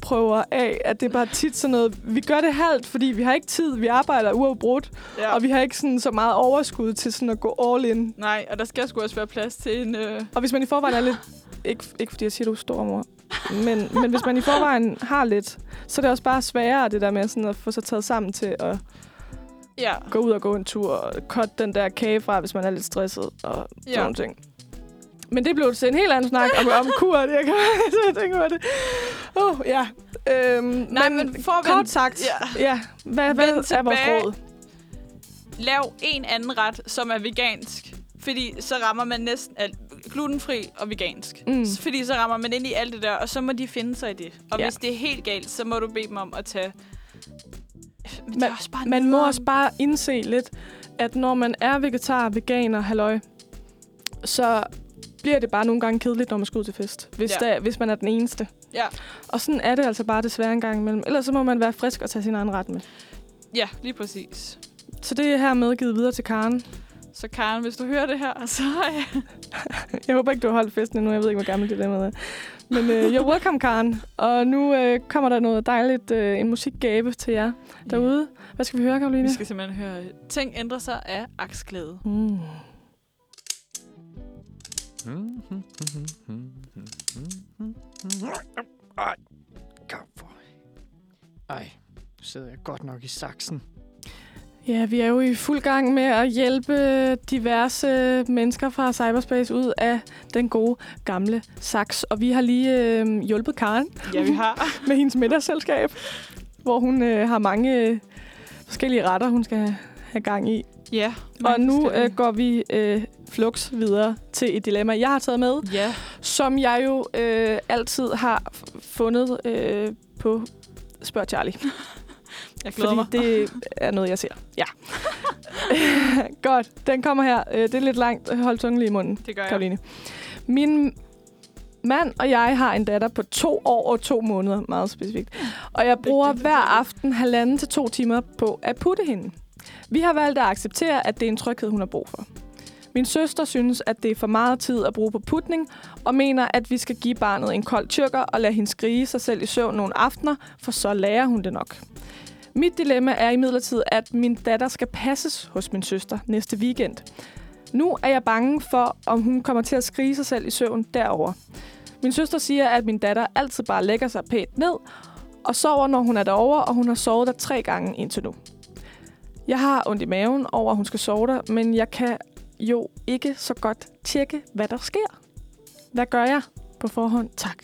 prøver af, at det er bare tit sådan noget, vi gør det halvt, fordi vi har ikke tid, vi arbejder uafbrudt, og vi har ikke sådan så meget overskud til sådan at gå all in. Nej, og der skal sgu også være plads til en... Og hvis man i forvejen er lidt... Ikke fordi jeg siger, du er stor, mor. Men hvis man i forvejen har lidt, så er det også bare sværere, det der med sådan at få sig taget sammen til at gå ud og gå en tur, og cutte den der kage fra, hvis man er lidt stresset og sådan nogle ting. Men det blev til en helt anden snak om kur, det jeg kan så tænke over det. Ja. Nej, men kort sagt, ja. Hvad er vores råd? Lav en anden ret, som er vegansk. Fordi så rammer man næsten alt. Glutenfri og vegansk. Mm. Fordi så rammer man ind i alt det der, og så må de finde sig i det. Og hvis det er helt galt, så må du bede dem om at tage... Man må også bare indse lidt, at når man er vegetar, veganer, halløj, så bliver det bare nogle gange kedeligt, når man skal ud til fest. Hvis man er den eneste. Ja. Og sådan er det altså bare desværre en gang imellem. Ellers så må man være frisk og tage sin egen ret med. Ja, lige præcis. Så det er hermed givet videre til Karen. Så Karen, hvis du hører det her, så... Jeg håber ikke, du har holdt festen endnu. Jeg ved ikke, hvor gammel det er. Men you're welcome, Karen. Og nu kommer der noget dejligt, en musikgabe til jer derude. Hvad skal vi høre, Karoline? Vi skal simpelthen høre Ting ændrer sig af Aksglæde. Ej, nu sidder jeg godt nok i saksen. Ja, vi er jo i fuld gang med at hjælpe diverse mennesker fra cyberspace ud af den gode gamle saks. Og vi har lige hjulpet Karen med hendes middagsselskab, hvor hun har mange forskellige retter, hun skal have gang i. Ja. Og nu går vi flux videre til et dilemma, jeg har taget med, som jeg jo altid har fundet på Spørg Charlie. Jeg glæder mig. Fordi det er noget, jeg ser. Ja. Godt. Den kommer her. Det er lidt langt. Hold tungen lige i munden, det gør jeg. Karoline. Min mand og jeg har en datter på 2 år og 2 måneder. Meget specifikt. Og jeg bruger hver aften 1,5 til 2 timer på at putte hende. Vi har valgt at acceptere, at det er en tryghed, hun har brug for. Min søster synes, at det er for meget tid at bruge på putning, og mener, at vi skal give barnet en kold tyrker og lade hende skrige sig selv i søvn nogle aftener, for så lærer hun det nok. Mit dilemma er imidlertid, at min datter skal passes hos min søster næste weekend. Nu er jeg bange for, om hun kommer til at skrige sig selv i søvn derover. Min søster siger, at min datter altid bare lægger sig pænt ned og sover, når hun er derovre, og hun har sovet der 3 gange indtil nu. Jeg har ondt i maven over, at hun skal sove der, men jeg kan jo ikke så godt tjekke, hvad der sker. Hvad gør jeg på forhånd? Tak.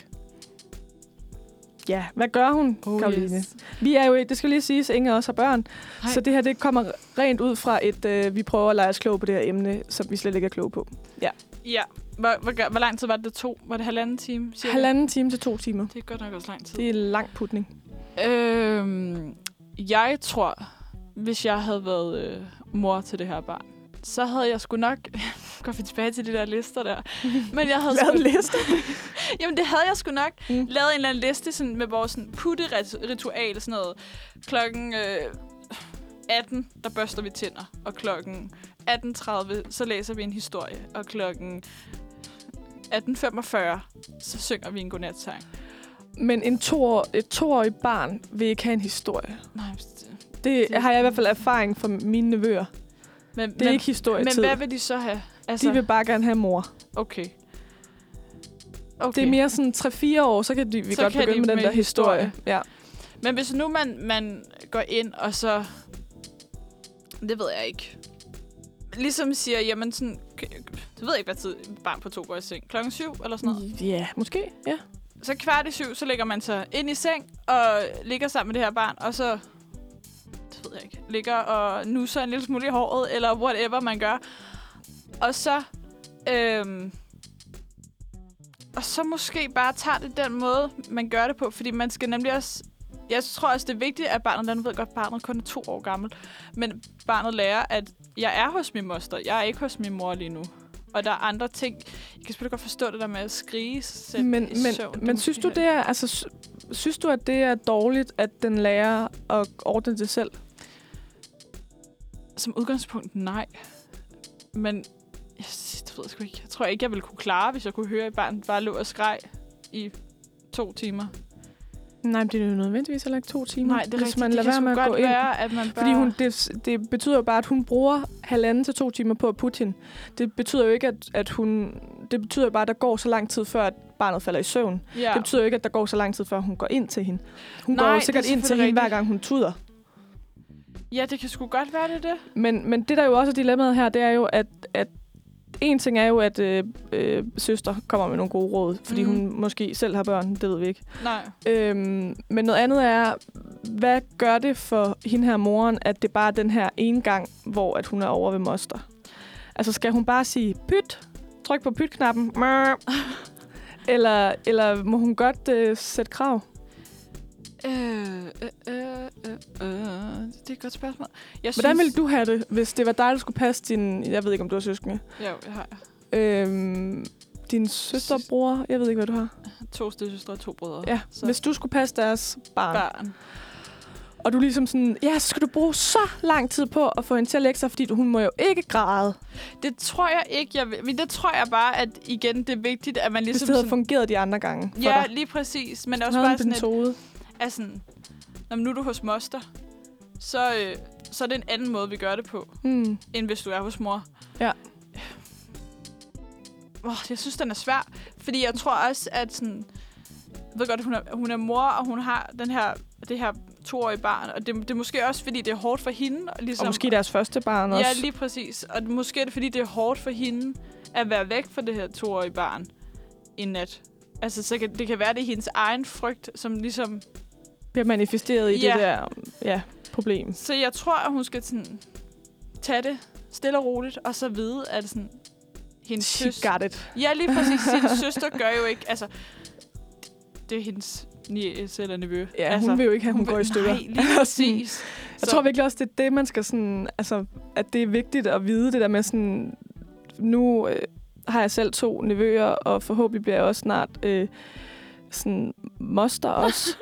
Ja, hvad gør hun, Karoline? Yes. Vi er jo, det skal lige siges, ingen af os har børn. Hej. Så det her, det kommer rent ud fra et, vi prøver at lege os kloge på det her emne, som vi slet ikke er kloge på. Ja. Ja. Hvor lang tid var det? 2? Var det 1,5 time? 1,5 time til 2 timer. Det er godt nok også lang tid. Det er lang putning. Jeg tror, hvis jeg havde været mor til det her barn, så havde jeg sgu nok... Går vi tilbage til de der lister der? Men jeg havde lavet lister? Jamen, det havde jeg sgu nok. Lavet en eller anden liste sådan, med vores putteritual. Sådan noget. Klokken 18, der børster vi tænder. Og klokken 18.30, så læser vi en historie. Og klokken 18.45, så synger vi en godnatsang. Men et 2-årig barn vil ikke have en historie. Nej, det har jeg i hvert fald erfaring fra mine nevøer. Men, det er ikke historietid. Men hvad vil de så have? Altså, de vil bare gerne have mor. Okay. Det er mere sådan 3-4 år, så kan vi godt begynde med den der historie. Ja. Men hvis nu man går ind og så... Det ved jeg ikke. Ligesom siger, jamen sådan... Du ved ikke, hvad tid barn på 2 går i seng. Klokken 7 eller sådan noget? Ja, måske. Ja. Så 6:15, så ligger man så ind i seng og ligger sammen med det her barn, og så... ligger og nusser en lille smule i håret, eller whatever man gør. Og så... og så måske bare tager det den måde, man gør det på, fordi man skal nemlig også... Jeg tror også, det er vigtigt, at barnet... Jeg ved godt, barnet kun er 2 år gammel, men barnet lærer, at jeg er hos min moster, jeg er ikke hos min mor lige nu. Og der er andre ting... Jeg kan selvfølgelig godt forstå det der med at skrige selv i søvn. Men synes du, det er, altså, synes du, at det er dårligt, at den lærer at ordne det selv? Som udgangspunkt, nej. Men det ved jeg sgu ikke. Jeg tror ikke, jeg ville kunne klare, hvis jeg kunne høre, at barnet bare lå og skreg i 2 timer. Nej, det er jo nødvendigvis heller ikke 2 timer. Nej, det er rigtigt. Man lader være med at gå ind. At man bare... Fordi det betyder jo bare, at hun bruger 1,5 til 2 timer på at putte hende. Det betyder jo ikke, at hun... Det betyder bare, at der går så lang tid, før at barnet falder i søvn. Ja. Det betyder jo ikke, at der går så lang tid, før hun går ind til hende. Hun går jo sikkert ind til hende, hver gang hun tuder. Ja, det kan sgu godt være det. Men det, der jo også er dilemmaet her, det er jo, at en ting er jo, at søster kommer med nogle gode råd, fordi hun måske selv har børn, det ved vi ikke. Nej. Men noget andet er, hvad gør det for hende her moren, at det bare er den her ene gang, hvor at hun er over ved moster? Altså, skal hun bare sige, pyt, tryk på pyt-knappen, eller må hun godt sætte krav? Det er et godt spørgsmål. Hvordan ville du have det, hvis det var dig, der skulle passe din... Jeg ved ikke, om du har søskende. Ja, jeg har. Din søster og bror, jeg ved ikke, hvad du har. 2 stedsøstre og 2 brødre. Ja, så. Hvis du skulle passe deres barn. Og du ligesom sådan, ja, så skal du bruge så lang tid på at få hende til at lægge sig, fordi hun må jo ikke græde. Det tror jeg ikke, jeg vil. Men det tror jeg bare, at igen, det er vigtigt, at man ligesom... Hvis det havde fungeret de andre gange for dig. Lige præcis. Men også bare sådan et... Altså, når nu er du hos moster, så er det en anden måde, vi gør det på, end hvis du er hos mor. Ja. Jeg synes, den er svær, fordi jeg tror også, at sådan, jeg ved godt, at hun er mor, og hun har det her 2-årige barn, og det er måske også, fordi det er hårdt for hende. Ligesom, og måske deres første barn også. Ja, lige præcis. Og måske er det, fordi det er hårdt for hende at være væk fra det her 2-årige barn en nat. Altså, det kan være, det er hendes egen frygt, som ligesom... bliver manifesteret i det der problem. Så jeg tror, at hun skal sådan, tage det stille og roligt, og så vide, at sådan, hendes søster... She got it. Ja, lige præcis. Hendes søster gør jo ikke... Altså, det er hendes niece eller nevø. Ja, altså, hun vil jo ikke have, hun går i stykker. Nej, lige præcis. Jeg tror virkelig også, det er det, man skal sådan... Altså, at det er vigtigt at vide, det der med sådan... Nu... har jeg selv 2 nevøer, og forhåbentlig bliver jeg også snart sådan moster også.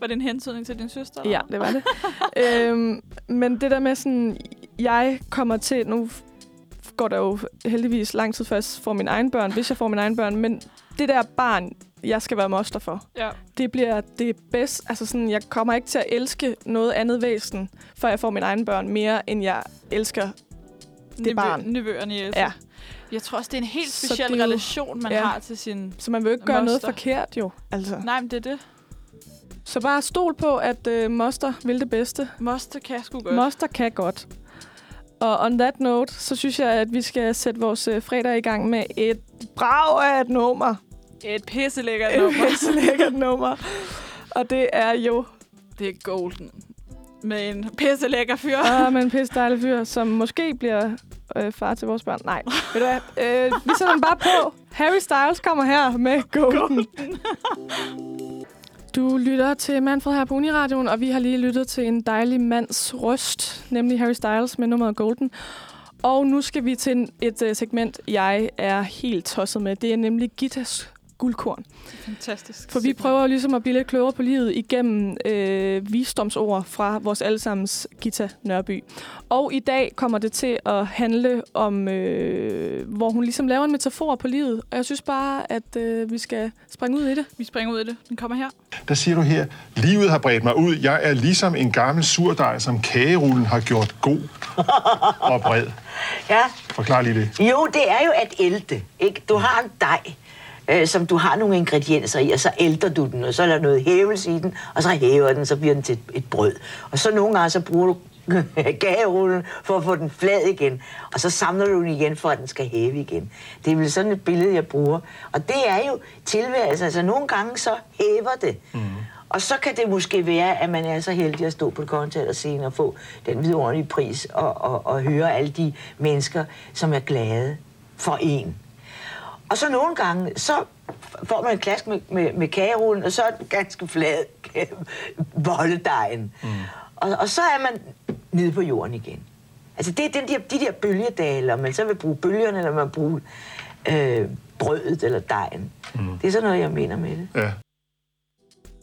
Var det en hentydning til din søster? Eller? Ja, det var det. Men det der med sådan, jeg kommer til, nu går der jo heldigvis lang tid først for mine egne børn, hvis jeg får mine egne børn, men det der barn, jeg skal være moster for, det bliver det bedste. Altså sådan, jeg kommer ikke til at elske noget andet væsen, før jeg får mine egne børn mere, end jeg elsker det barn. Nevøerne, ja. Jeg tror også, det er en helt speciel relation, man har til sin... Så man vil ikke gøre noget forkert, jo. Altså. Nej, men det er det. Så bare stol på, at moster vil det bedste. Moster kan sgu godt. Moster kan godt. Og on that note, så synes jeg, at vi skal sætte vores fredag i gang med et brag af et nummer. Et pisselækkert nummer. Et pisselækkert nummer. Og det er jo... Det er Golden. Med en pisselækker fyr. Med en pissedejlig fyr, som måske bliver... far til vores børn. Nej. Ved du hvad? Vi sætter den bare på. Harry Styles kommer her med Golden. Du lytter til Manfred her på Uniradioen, og vi har lige lyttet til en dejlig mands røst, nemlig Harry Styles med nummeret Golden. Og nu skal vi til et segment, jeg er helt tosset med. Det er nemlig Gitas guldkorn. Fantastisk. For vi prøver ligesom at blive lidt klogere på livet igennem visdomsord fra vores allesammens Gita Nørby. Og i dag kommer det til at handle om, hvor hun ligesom laver en metafor på livet. Og jeg synes bare, at vi skal springe ud i det. Vi springer ud i det. Den kommer her. Der siger du her, livet har bredt mig ud. Jeg er ligesom en gammel surdej, som kagerullen har gjort god og bred. Ja. Forklar lige det. Jo, det er jo at ælte, ikke? Du har en dej, som du har nogle ingredienser i, og så ælter du den, og så er der noget hævelse i den, og så hæver den, så bliver den til et brød. Og så nogle gange, så bruger du gagerullen for at få den flad igen, og så samler du den igen, for at den skal hæve igen. Det er vel sådan et billede, jeg bruger. Og det er jo tilværelsen, altså nogle gange, så hæver det. Mm. Og så kan det måske være, at man er så heldig at stå på et koncert og scene og få den vidunderlige pris, og høre alle de mennesker, som er glade for en. Og så nogle gange, så får man en klask med kagerullen, og så er den ganske flad voldedejen. Mm. Og så er man nede på jorden igen. Altså det er de der bølgedaler, man så vil bruge bølgerne, eller man bruger brødet eller dejen. Mm. Det er sådan noget, jeg mener med det. Ja.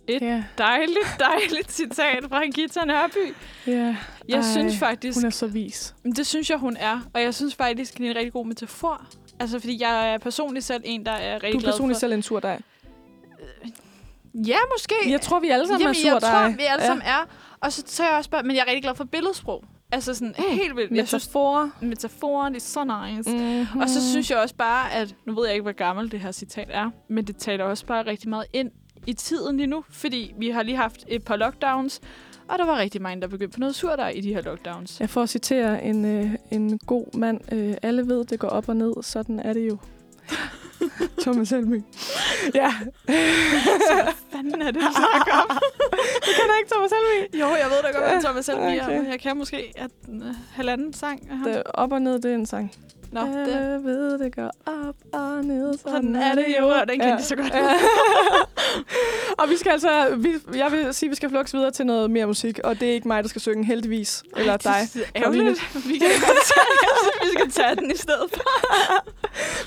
Et dejligt citat fra Gita Nørby. Yeah. Jeg synes faktisk... Hun er så vis. Det synes jeg, hun er. Og jeg synes faktisk, det er en rigtig god metafor. Altså, fordi jeg er personligt selv en, der er rigtig glad for... Du er personligt selv en surdej? Ja, måske. Jeg tror, vi alle sammen er surdej. Jeg tror, vi alle sammen er. Og så er jeg også bare... Men jeg er rigtig glad for billedsprog. Altså sådan helt vildt. Metaforer. Metaforer, det er så nice. Mm-hmm. Og så synes jeg også bare, at... Nu ved jeg ikke, hvor gammelt det her citat er. Men det taler også bare rigtig meget ind i tiden lige nu. Fordi vi har lige haft et par lockdowns. Og der var rigtig mange, der begyndte på noget surdej i de her lockdowns. Jeg får at citere en god mand. Alle ved, det går op og ned. Sådan er det jo. Thomas Helmig. Ja. Hvad fanden er det, du snakker om? Du kender ikke Thomas Helmig? Jo, jeg ved da godt, at Thomas Helmig okay. Jeg kan måske halvanden sang af ham. Det, op og ned, det er en sang. Nå, jeg ved, det går op og ned. Sådan er det jo, og den kan de så godt. Ja. Og vi skal altså... jeg vil sige, at vi skal flux videre til noget mere musik, og det er ikke mig, der skal synge, heldigvis. Eller ej, dig, Karoline. Vi skal tage den i stedet for.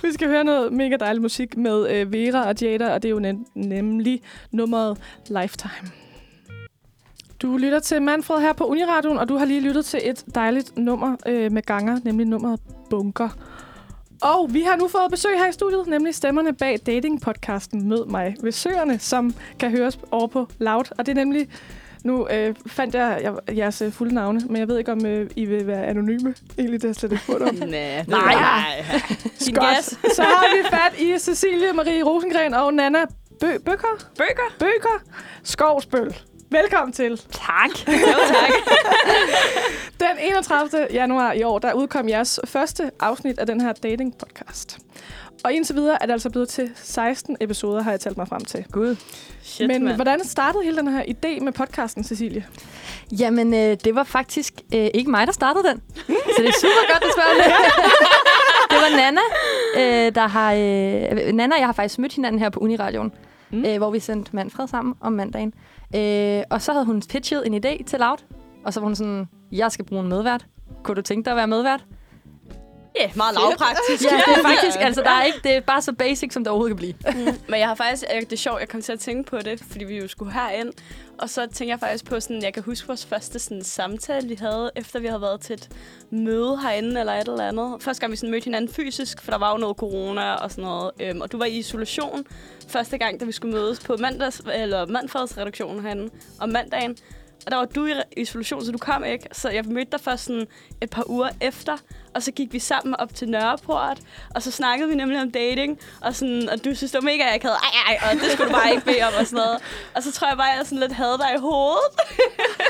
Vi skal høre noget mega dejlig musik med Vera og Jada, og det er jo nemlig nummeret Lifetime. Du lytter til Manfred her på Uniradioen, og du har lige lyttet til et dejligt nummer med ganger, nemlig nummeret Bunker. Og vi har nu fået besøg her i studiet, nemlig stemmerne bag datingpodcasten Mød mig ved Søerne, som kan høres over på Loud. Og det er nemlig, nu fandt jeg jeres fulde navne, men jeg ved ikke, om I vil være anonyme. Egentlig, det har slet ikke fundet om. Nej. Godt. Så har vi fat i Cecilie Marie Rosengren og Nana Bøker Skovsbøl. Velkommen til. Tak. Jo, tak. Den 31. januar i år, der udkom jeres første afsnit af den her dating-podcast. Og indtil videre er det altså blevet til 16 episoder, har jeg talt mig frem til. Gud. Shit, men man. Hvordan startede hele den her idé med podcasten, Cecilie? Jamen, det var faktisk ikke mig, der startede den. Så det er super godt, at spørge lidt. Det var Nana, der har... Nana og jeg har faktisk mødt hinanden her på Uniradioen, hvor vi sendte Manfred sammen om mandagen. Og så havde hun pitchet en idé til Loud, og så var hun sådan, jeg skal bruge en medvært. Kunne du tænke dig at være medvært? Ja, yeah, meget lavpraktisk. Ja, det er faktisk, altså der er ikke, det er bare så basic, som det overhovedet kan blive. Men jeg har faktisk, det er sjovt, jeg kom til at tænke på det, fordi vi jo skulle herind, og så tænkte jeg faktisk på sådan, jeg kan huske vores første sådan, samtale, vi havde, efter vi havde været til et møde herinde, eller et eller andet. Første gang vi sådan, mødte hinanden fysisk, for der var jo noget corona og sådan noget, og du var i isolation første gang, da vi skulle mødes på mandfredsreduktionen herinde om mandagen. Og der var du i isolation, så du kom ikke. Så jeg mødte dig først sådan et par uger efter, og så gik vi sammen op til Nørreport, og så snakkede vi nemlig om dating, og, sådan, og du synes, det var mega akavet, og det skulle du bare ikke bede om, og sådan noget. Og så tror jeg bare, jeg sådan lidt havde dig i hovedet.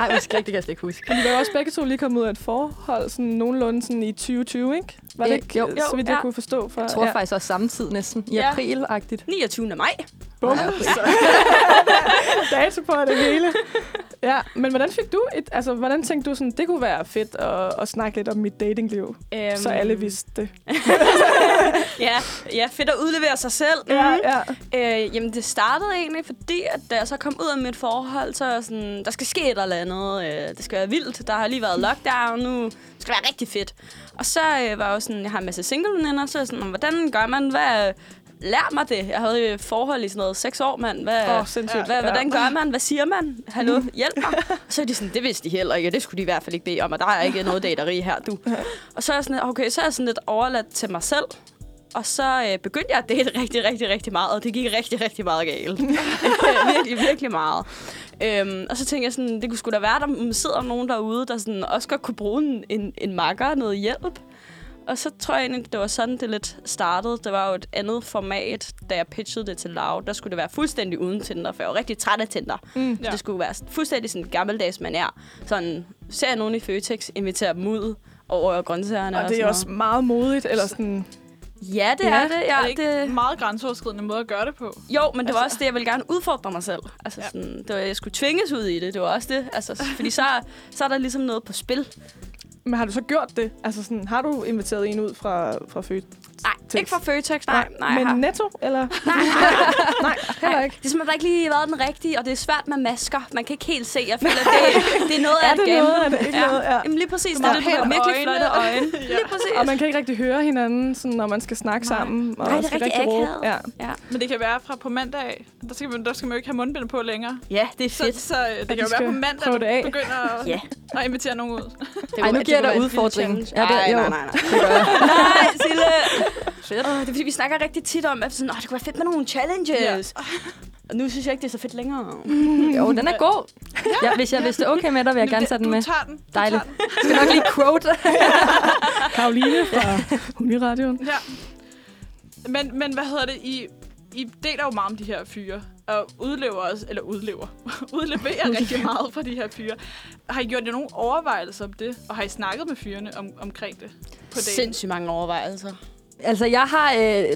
Ej, hvor skræk, det kan jeg slet ikke huske. Men vi var også begge to lige kommet ud af et forhold, sådan nogenlunde sådan i 2020, ikke? Var det ikke, så vidt jeg kunne forstå? For, jeg tror faktisk også samtidig næsten, i april-agtigt. 29. maj. Bum. Ja. Dato på det hele. Ja, men hvordan fik du hvordan tænkte du sådan, det kunne være fedt at snakke lidt om mit datingliv, så alle vidste det? Ja, fedt at udlevere sig selv. Jamen, det startede egentlig, fordi at da jeg så kom ud af mit forhold, så sådan, der skal ske et eller andet. Det skal være vildt. Der har lige været lockdown nu. Det skal være rigtig fedt. Og så var jeg jo sådan, jeg har en masse single-veninder, så sådan, hvordan gør man, hvad... Lær mig det. Jeg havde forhold i sådan noget 6 år, mand. Hvordan gør man? Hvad siger man? Hallo, hjælp mig. Og så er de sådan, det vidste de heller ikke, og det skulle de i hvert fald ikke bede om, og der er ikke noget dateri her, du. Og så er jeg sådan, okay, så er jeg sådan lidt overladt til mig selv. Og så begyndte jeg at date rigtig meget, og det gik rigtig meget galt. virkelig meget. Og så tænkte jeg sådan, det kunne sgu da være, der sidder nogen derude, der sådan også godt kunne bruge en makker, noget hjælp. Og så tror jeg egentlig, det var sådan, det lidt startede. Det var jo et andet format, da jeg pitchede det til Loud. Der skulle det være fuldstændig uden Tinder, for jeg var rigtig træt af Tinder. Så det skulle være fuldstændig sådan gammeldags manier. Sådan, ser jeg nogen i Føtex, inviterer dem ud over grøntsagerne. Og det er også meget modigt, eller sådan... Ja, det er det. Det er ikke meget grænseoverskridende måde at gøre det på. Jo, men det var også det, jeg ville gerne udfordre mig selv. Altså, sådan, det var, jeg skulle tvinges ud i det, det var også det. Altså, fordi så er der ligesom noget på spil. Men har du så gjort det? Altså sådan, har du inviteret en ud fra Føtex? Nej, ikke fra Føtex, nej. Men Netto, eller? Nej, heller ikke. Det er som, at der ikke lige været den rigtige, og det er svært med masker. Man kan ikke helt se. Jeg føler, det er noget af et game. Er det ikke noget? Ja. Jamen lige præcis. Det er virkelig flotte øjne. Lige præcis. Og man kan ikke rigtig høre hinanden, sådan, når man skal snakke sammen. Nej, det er rigtig akavet. Ja. Men det kan være fra på mandag. Der skal man jo ikke have mundbind på længere. Ja, det er fedt. Så det kan jo være på mandag, at du begynder at invitere nogen ud. Nu giver der udfordringen. Nej, Sille. Det er fordi, vi snakker rigtig tit om, at sådan, det kunne være fedt med nogle challenges. Ja. Og nu synes jeg ikke, det er så fedt længere. Jo, den er god. Ja, hvis jeg vidste okay med dig, vil jeg gerne sætte den med. Du tager den. Dejligt. Du skal nok lige quote. Karoline fra Uniradioen. Ja. Men hvad hedder det? I deler jo meget om de her fyre. og udleverer rigtig meget fra de her fyre. Har I gjort jer nogle overvejelser om det? Og har I snakket med fyrene omkring det? Sindssygt mange overvejelser. Altså, jeg har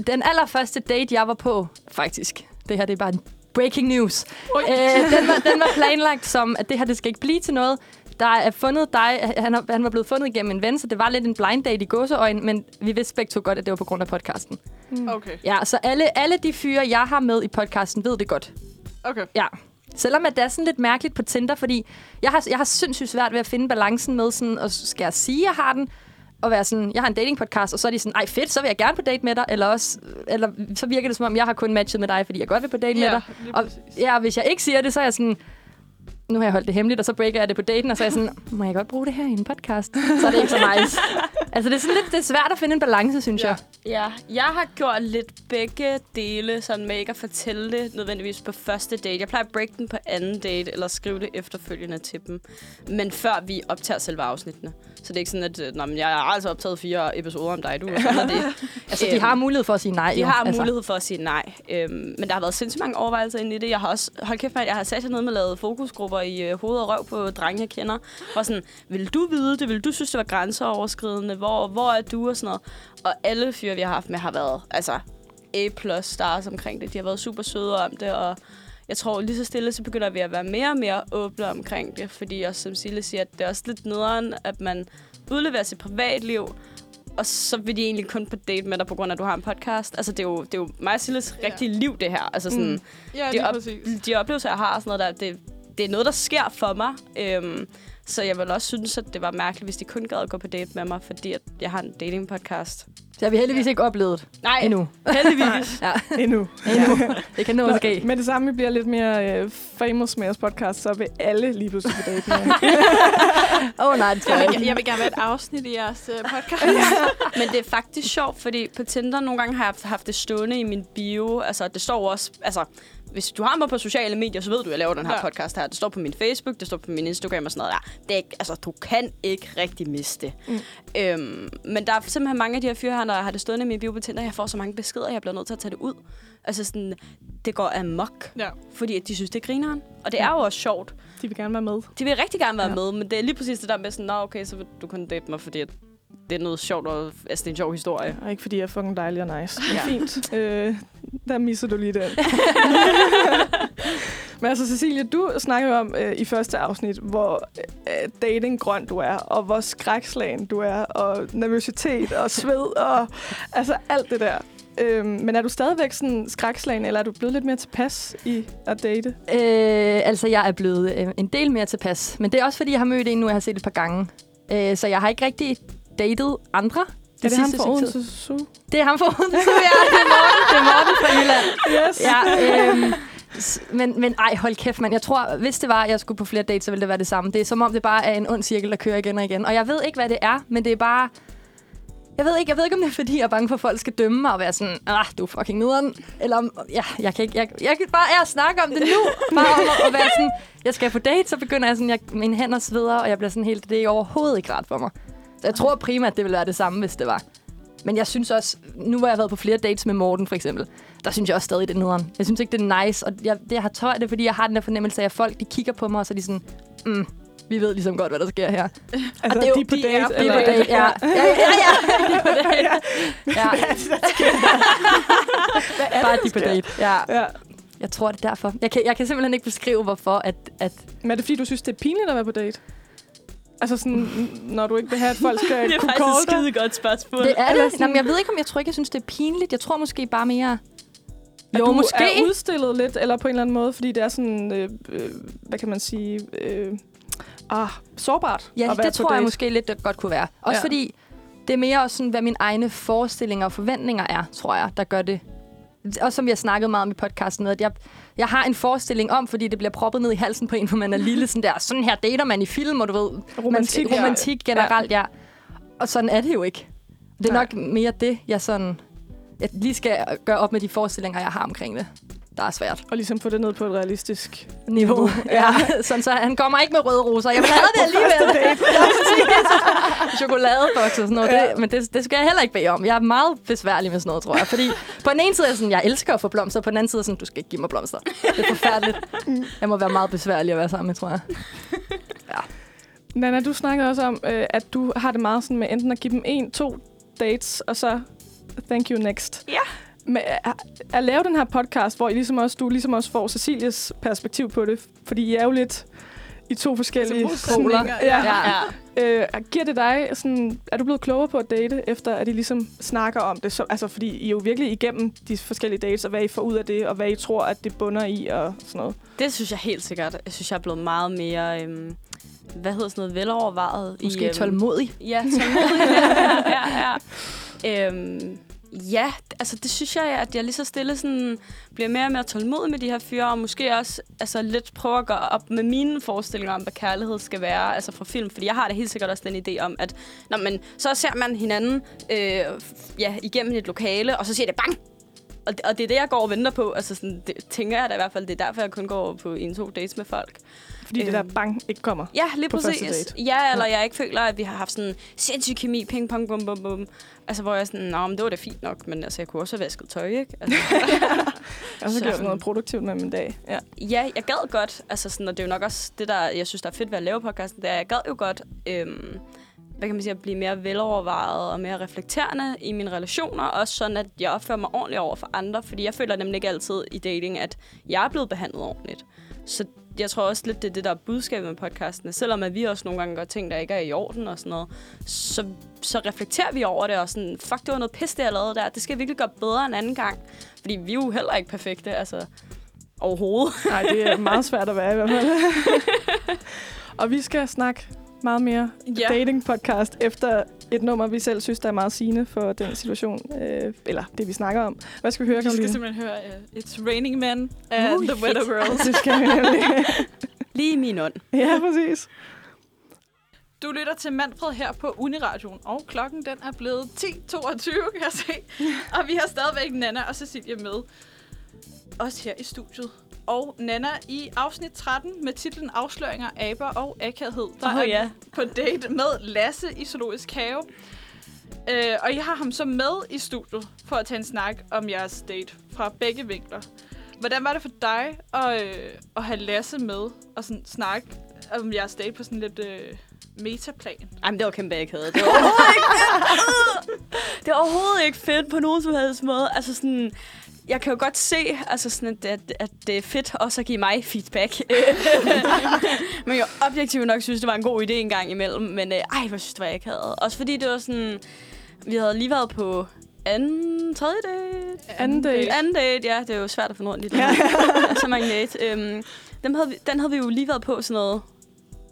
den allerførste date, jeg var på, faktisk. Det her, det er bare en breaking news. Den var planlagt som, at det her, det skal ikke blive til noget. Der er fundet dig. Han var blevet fundet igennem en ven, så det var lidt en blind date i gåseøjne, men vi vidste begge to godt, at det var på grund af podcasten. Mm. Okay. Ja, så alle de fyre, jeg har med i podcasten, ved det godt. Okay. Ja. Selvom at det er sådan lidt mærkeligt på Tinder, fordi jeg har sindssygt svært ved at finde balancen med sådan, og skal jeg sige, jeg har den, og være sådan, jeg har en datingpodcast, og så er de sådan, ej fedt, så vil jeg gerne på date med dig, eller så virker det som om, jeg har kun matchet med dig, fordi jeg godt vil på date med dig. Og ja, hvis jeg ikke siger det, så er jeg sådan, nu har jeg holdt det hemmeligt, og så breaker jeg det på daten, og så er jeg sådan, må jeg godt bruge det her i en podcast? Så er det ikke så nice. Altså, det er sådan lidt, det er svært at finde en balance, synes jeg. Ja, jeg har gjort lidt begge dele, sådan med ikke at fortælle det nødvendigvis på første date. Jeg plejer at break den på anden date, eller skrive det efterfølgende til dem. Men før vi optager selve afsnittene. Så det er ikke sådan, at men jeg har altså optaget 4 episoder om dig, du. Sådan det. Altså, de har mulighed for at sige nej. Mulighed for at sige nej. Men der har været sindssygt mange overvejelser inde i det. Jeg har også, hold kæft mig, jeg har sat her ned med lavet fokusgrupper i hoved og røv på drenge, jeg kender. Hvor sådan, vil du vide det? Vil du synes, det var grænseoverskridende? Hvor er du? Og sådan noget. Og alle fyre, vi har haft med, har været altså A+ stars omkring det. De har været super søde om det, og jeg tror lige så stille, så begynder vi at være mere og mere åbne omkring det. Fordi også, som Sille siger, at det er også lidt nederen, at man udleverer sit privatliv, og så vil de egentlig kun på date med dig, på grund af, at du har en podcast. Altså, det er jo mig og Silles rigtige liv, det her. Altså sådan, ja, de oplevelser, jeg har, og sådan noget, det er noget, der sker for mig. Så jeg ville også synes, at det var mærkeligt, hvis de kun gad at gå på date med mig, fordi at jeg har en datingpodcast. Så har vi heldigvis ikke oplevet. Nej, endnu. Heldigvis. Nej. Ja. Endnu. Ja. Det kan nå at ske. Men det samme, vi bliver lidt mere famous med jeres podcast, så vil alle lige pludselig på date med. Åh nej, det jeg vil gerne have et afsnit i jeres podcast. Men det er faktisk sjovt, fordi på Tinder nogle gange har jeg haft det stående i min bio. Altså, det står også... Altså, hvis du har mig på sociale medier, så ved du, at jeg laver den her podcast her. Det står på min Facebook, det står på min Instagram og sådan noget. Ja, det er ikke, altså, du kan ikke rigtig miste det. Mm. Men der er simpelthen mange af de her fyre her, når jeg har det stående i min bio på Tinder, jeg får så mange beskeder, jeg bliver nødt til at tage det ud. Altså sådan, det går amok. Ja. Fordi de synes, det er grineren. Og det er jo også sjovt. De vil gerne være med. De vil rigtig gerne være med, men det er lige præcis det der med sådan, nå okay, så vil du kun date mig, fordi det er noget sjovt, og altså, det er en sjov historie. Og ikke fordi jeg er fucking dejlig og nice. Ja. Fint. Der misser du lige den. Men altså, Cecilie, du snakker jo om i første afsnit, hvor datinggrøn du er, og hvor skrækslagen du er, og nervøsitet og sved, og altså alt det der. Men er du stadigvæk sådan skrækslagen, eller er du blevet lidt mere tilpas i at date? Altså, jeg er blevet en del mere tilpas. Men det er også, fordi jeg har mødt en nu, jeg har set et par gange. Så jeg har ikke rigtig datet andre. Det er ham fra Odense Zoo. Det er ham fra Odense Zoo, ja. Det er Morten fra Jylland. Yes. Ja, men ej, hold kæft, mand. Jeg tror, hvis det var, at jeg skulle på flere dates, så ville det være det samme. Det er som om, det bare er en ond cirkel, der kører igen og igen. Og jeg ved ikke, hvad det er, men det er bare... Jeg ved ikke, om det er, fordi jeg er bange for, at folk skal dømme mig og være sådan, du er fucking nederen. Eller om, jeg kan ikke... Jeg kan bare snakke om det nu. Bare om at være sådan, jeg skal på date, så begynder jeg sådan, mine hænder sveder, og jeg bliver sådan helt... Det er overhovedet ikke ret for mig. Jeg tror primært, at det ville være det samme, hvis det var. Men jeg synes også, nu hvor jeg har været på flere dates med Morten for eksempel, der synes jeg også stadig, det er nederen. Jeg synes ikke, det er nice, og jeg har tøj af det, fordi jeg har den der fornemmelse af, at folk de kigger på mig, og så er de sådan, vi ved ligesom godt, hvad der sker her. Altså, det er jo, de på date, eller? De på date, ja. Bare de på date, ja. Jeg tror, det er derfor. Jeg kan simpelthen ikke beskrive, hvorfor. Men er det, fordi du synes, det er pinligt at være på date? Altså sådan, når du ikke vil have, at folk skal kunne call dig. Det er faktisk et skidegodt spørgsmål. Det er det. Nå, men jeg ved ikke, jeg synes, det er pinligt. Jeg tror måske bare mere... Jo, måske. Er udstillet lidt, eller på en eller anden måde, fordi det er sådan, hvad kan man sige, sårbart at være på date. Ja, det tror jeg måske lidt, det godt kunne være. Også fordi, det er mere også sådan, hvad mine egne forestillinger og forventninger er, tror jeg, der gør det. Også som vi har snakket meget om i podcasten, at jeg har en forestilling om, fordi det bliver proppet ned i halsen på en, hvor man er lille, sådan her dater man i film, og du ved, romantik generelt, ja. Og sådan er det jo ikke. Det er nok mere det, jeg lige skal gøre op med de forestillinger, jeg har omkring det. der er svært. Og ligesom få det ned på et realistisk niveau. Ja. Sådan så han kommer ikke med røde roser. Jeg vil have det alligevel. Chokoladebokser og sådan noget. Ja. Men det skal jeg heller ikke bede om. Jeg er meget besværlig med sådan noget, tror jeg. Fordi på den ene side er sådan, jeg elsker at få blomster. På den anden side er sådan, du skal ikke give mig blomster. Det er forfærdeligt. Jeg må være meget besværlig at være sammen med, tror jeg. Ja. Nana, du snakkede også om, at du har det meget sådan med enten at give dem 1-2 dates, og så thank you next. Ja. Men at lave den her podcast, hvor I ligesom også får Cecilies perspektiv på det, fordi I er jo lidt i to forskellige kroner. Ja. Giver det dig sådan, er du blevet klogere på at date, efter at I ligesom snakker om det? Så, altså, fordi I er jo virkelig igennem de forskellige dates, og hvad I får ud af det, og hvad I tror, at det bunder i, og sådan noget. Det synes jeg helt sikkert. Jeg synes, jeg er blevet meget mere... velovervejet. Måske tålmodig. Ja, tålmodig. Ja, altså det synes jeg, at jeg lige så stille sådan, bliver mere og mere tålmodig med de her fyre, og måske også altså, lidt prøver at gå op med mine forestillinger om, hvad kærlighed skal være, altså fra film, fordi jeg har det helt sikkert også den idé om, at når man, så ser man hinanden igennem et lokale, og så siger det bang! Og det er det, jeg går og venter på. Altså sådan, det, tænker jeg da i hvert fald, det er derfor, jeg kun går på 1-2 dates med folk. Fordi det der bang ikke kommer. Ja, lige præcis. Ja, eller jeg ikke føler, at vi har haft sådan sindssyg kemi, ping pong, bum bum bum. Altså, hvor jeg sådan, nå, men det var da fint nok, men altså, jeg kunne også have vasket tøj, ikke? Altså, og så gjorde noget produktivt med min dag. Ja, jeg gad godt. Altså sådan, og det er jo nok også det, der, jeg synes, der er fedt ved at lave podcasten, det er, jeg gad jo godt, hvad kan man sige, at blive mere velovervejet og mere reflekterende i mine relationer, også sådan, at jeg opfører mig ordentligt over for andre, fordi jeg føler nemlig ikke altid i dating, at jeg er blevet behandlet ordentligt. Så jeg tror også lidt, det er det, der er budskabet med podcasten. Selvom at vi også nogle gange gør ting, der ikke er i orden og sådan noget, så reflekterer vi over det og sådan, fuck, det var noget pis, det jeg lavede der. Det skal jeg virkelig gøre bedre en anden gang. Fordi vi er jo heller ikke perfekte, altså overhovedet. Nej, det er meget svært at være i hvert fald. Og vi skal snakke meget mere dating-podcast efter et nummer, vi selv synes, der er meget sigende for den situation, eller det, vi snakker om. Hvad skal vi høre, Karoline? Vi skal simpelthen høre It's Raining Men and The Weather Girls. Det skal vi nemlig. Lige i min ånd. Ja, præcis. Du lytter til Manfred her på Uniradioen, og klokken den er blevet 10:22, kan jeg se. Og vi har stadigvæk Nana og Cecilie med os her i studiet. Og Nana, i afsnit 13 med titlen Afsløringer, aber og akavhed, der er på date med Lasse i Zoologisk Have. Og I har ham så med i studiet for at tage en snak om jeres date fra begge vinkler. Hvordan var det for dig at have Lasse med og sådan snakke om jeres date på sådan lidt metaplan? Jamen, det var kæmpe akavhed. Det var overhovedet ikke fedt på nogen som helst måde. Altså sådan... Jeg kan jo godt se, altså sådan, at det er fedt også at give mig feedback. Men jo objektivt nok synes, det var en god idé en gang imellem. Men hvor synes det var, jeg ikke havde. Også fordi det var sådan... Vi havde lige været på anden date, ja. Det er jo svært at finde rundt i det. Så mange date. Den havde vi jo lige været på sådan noget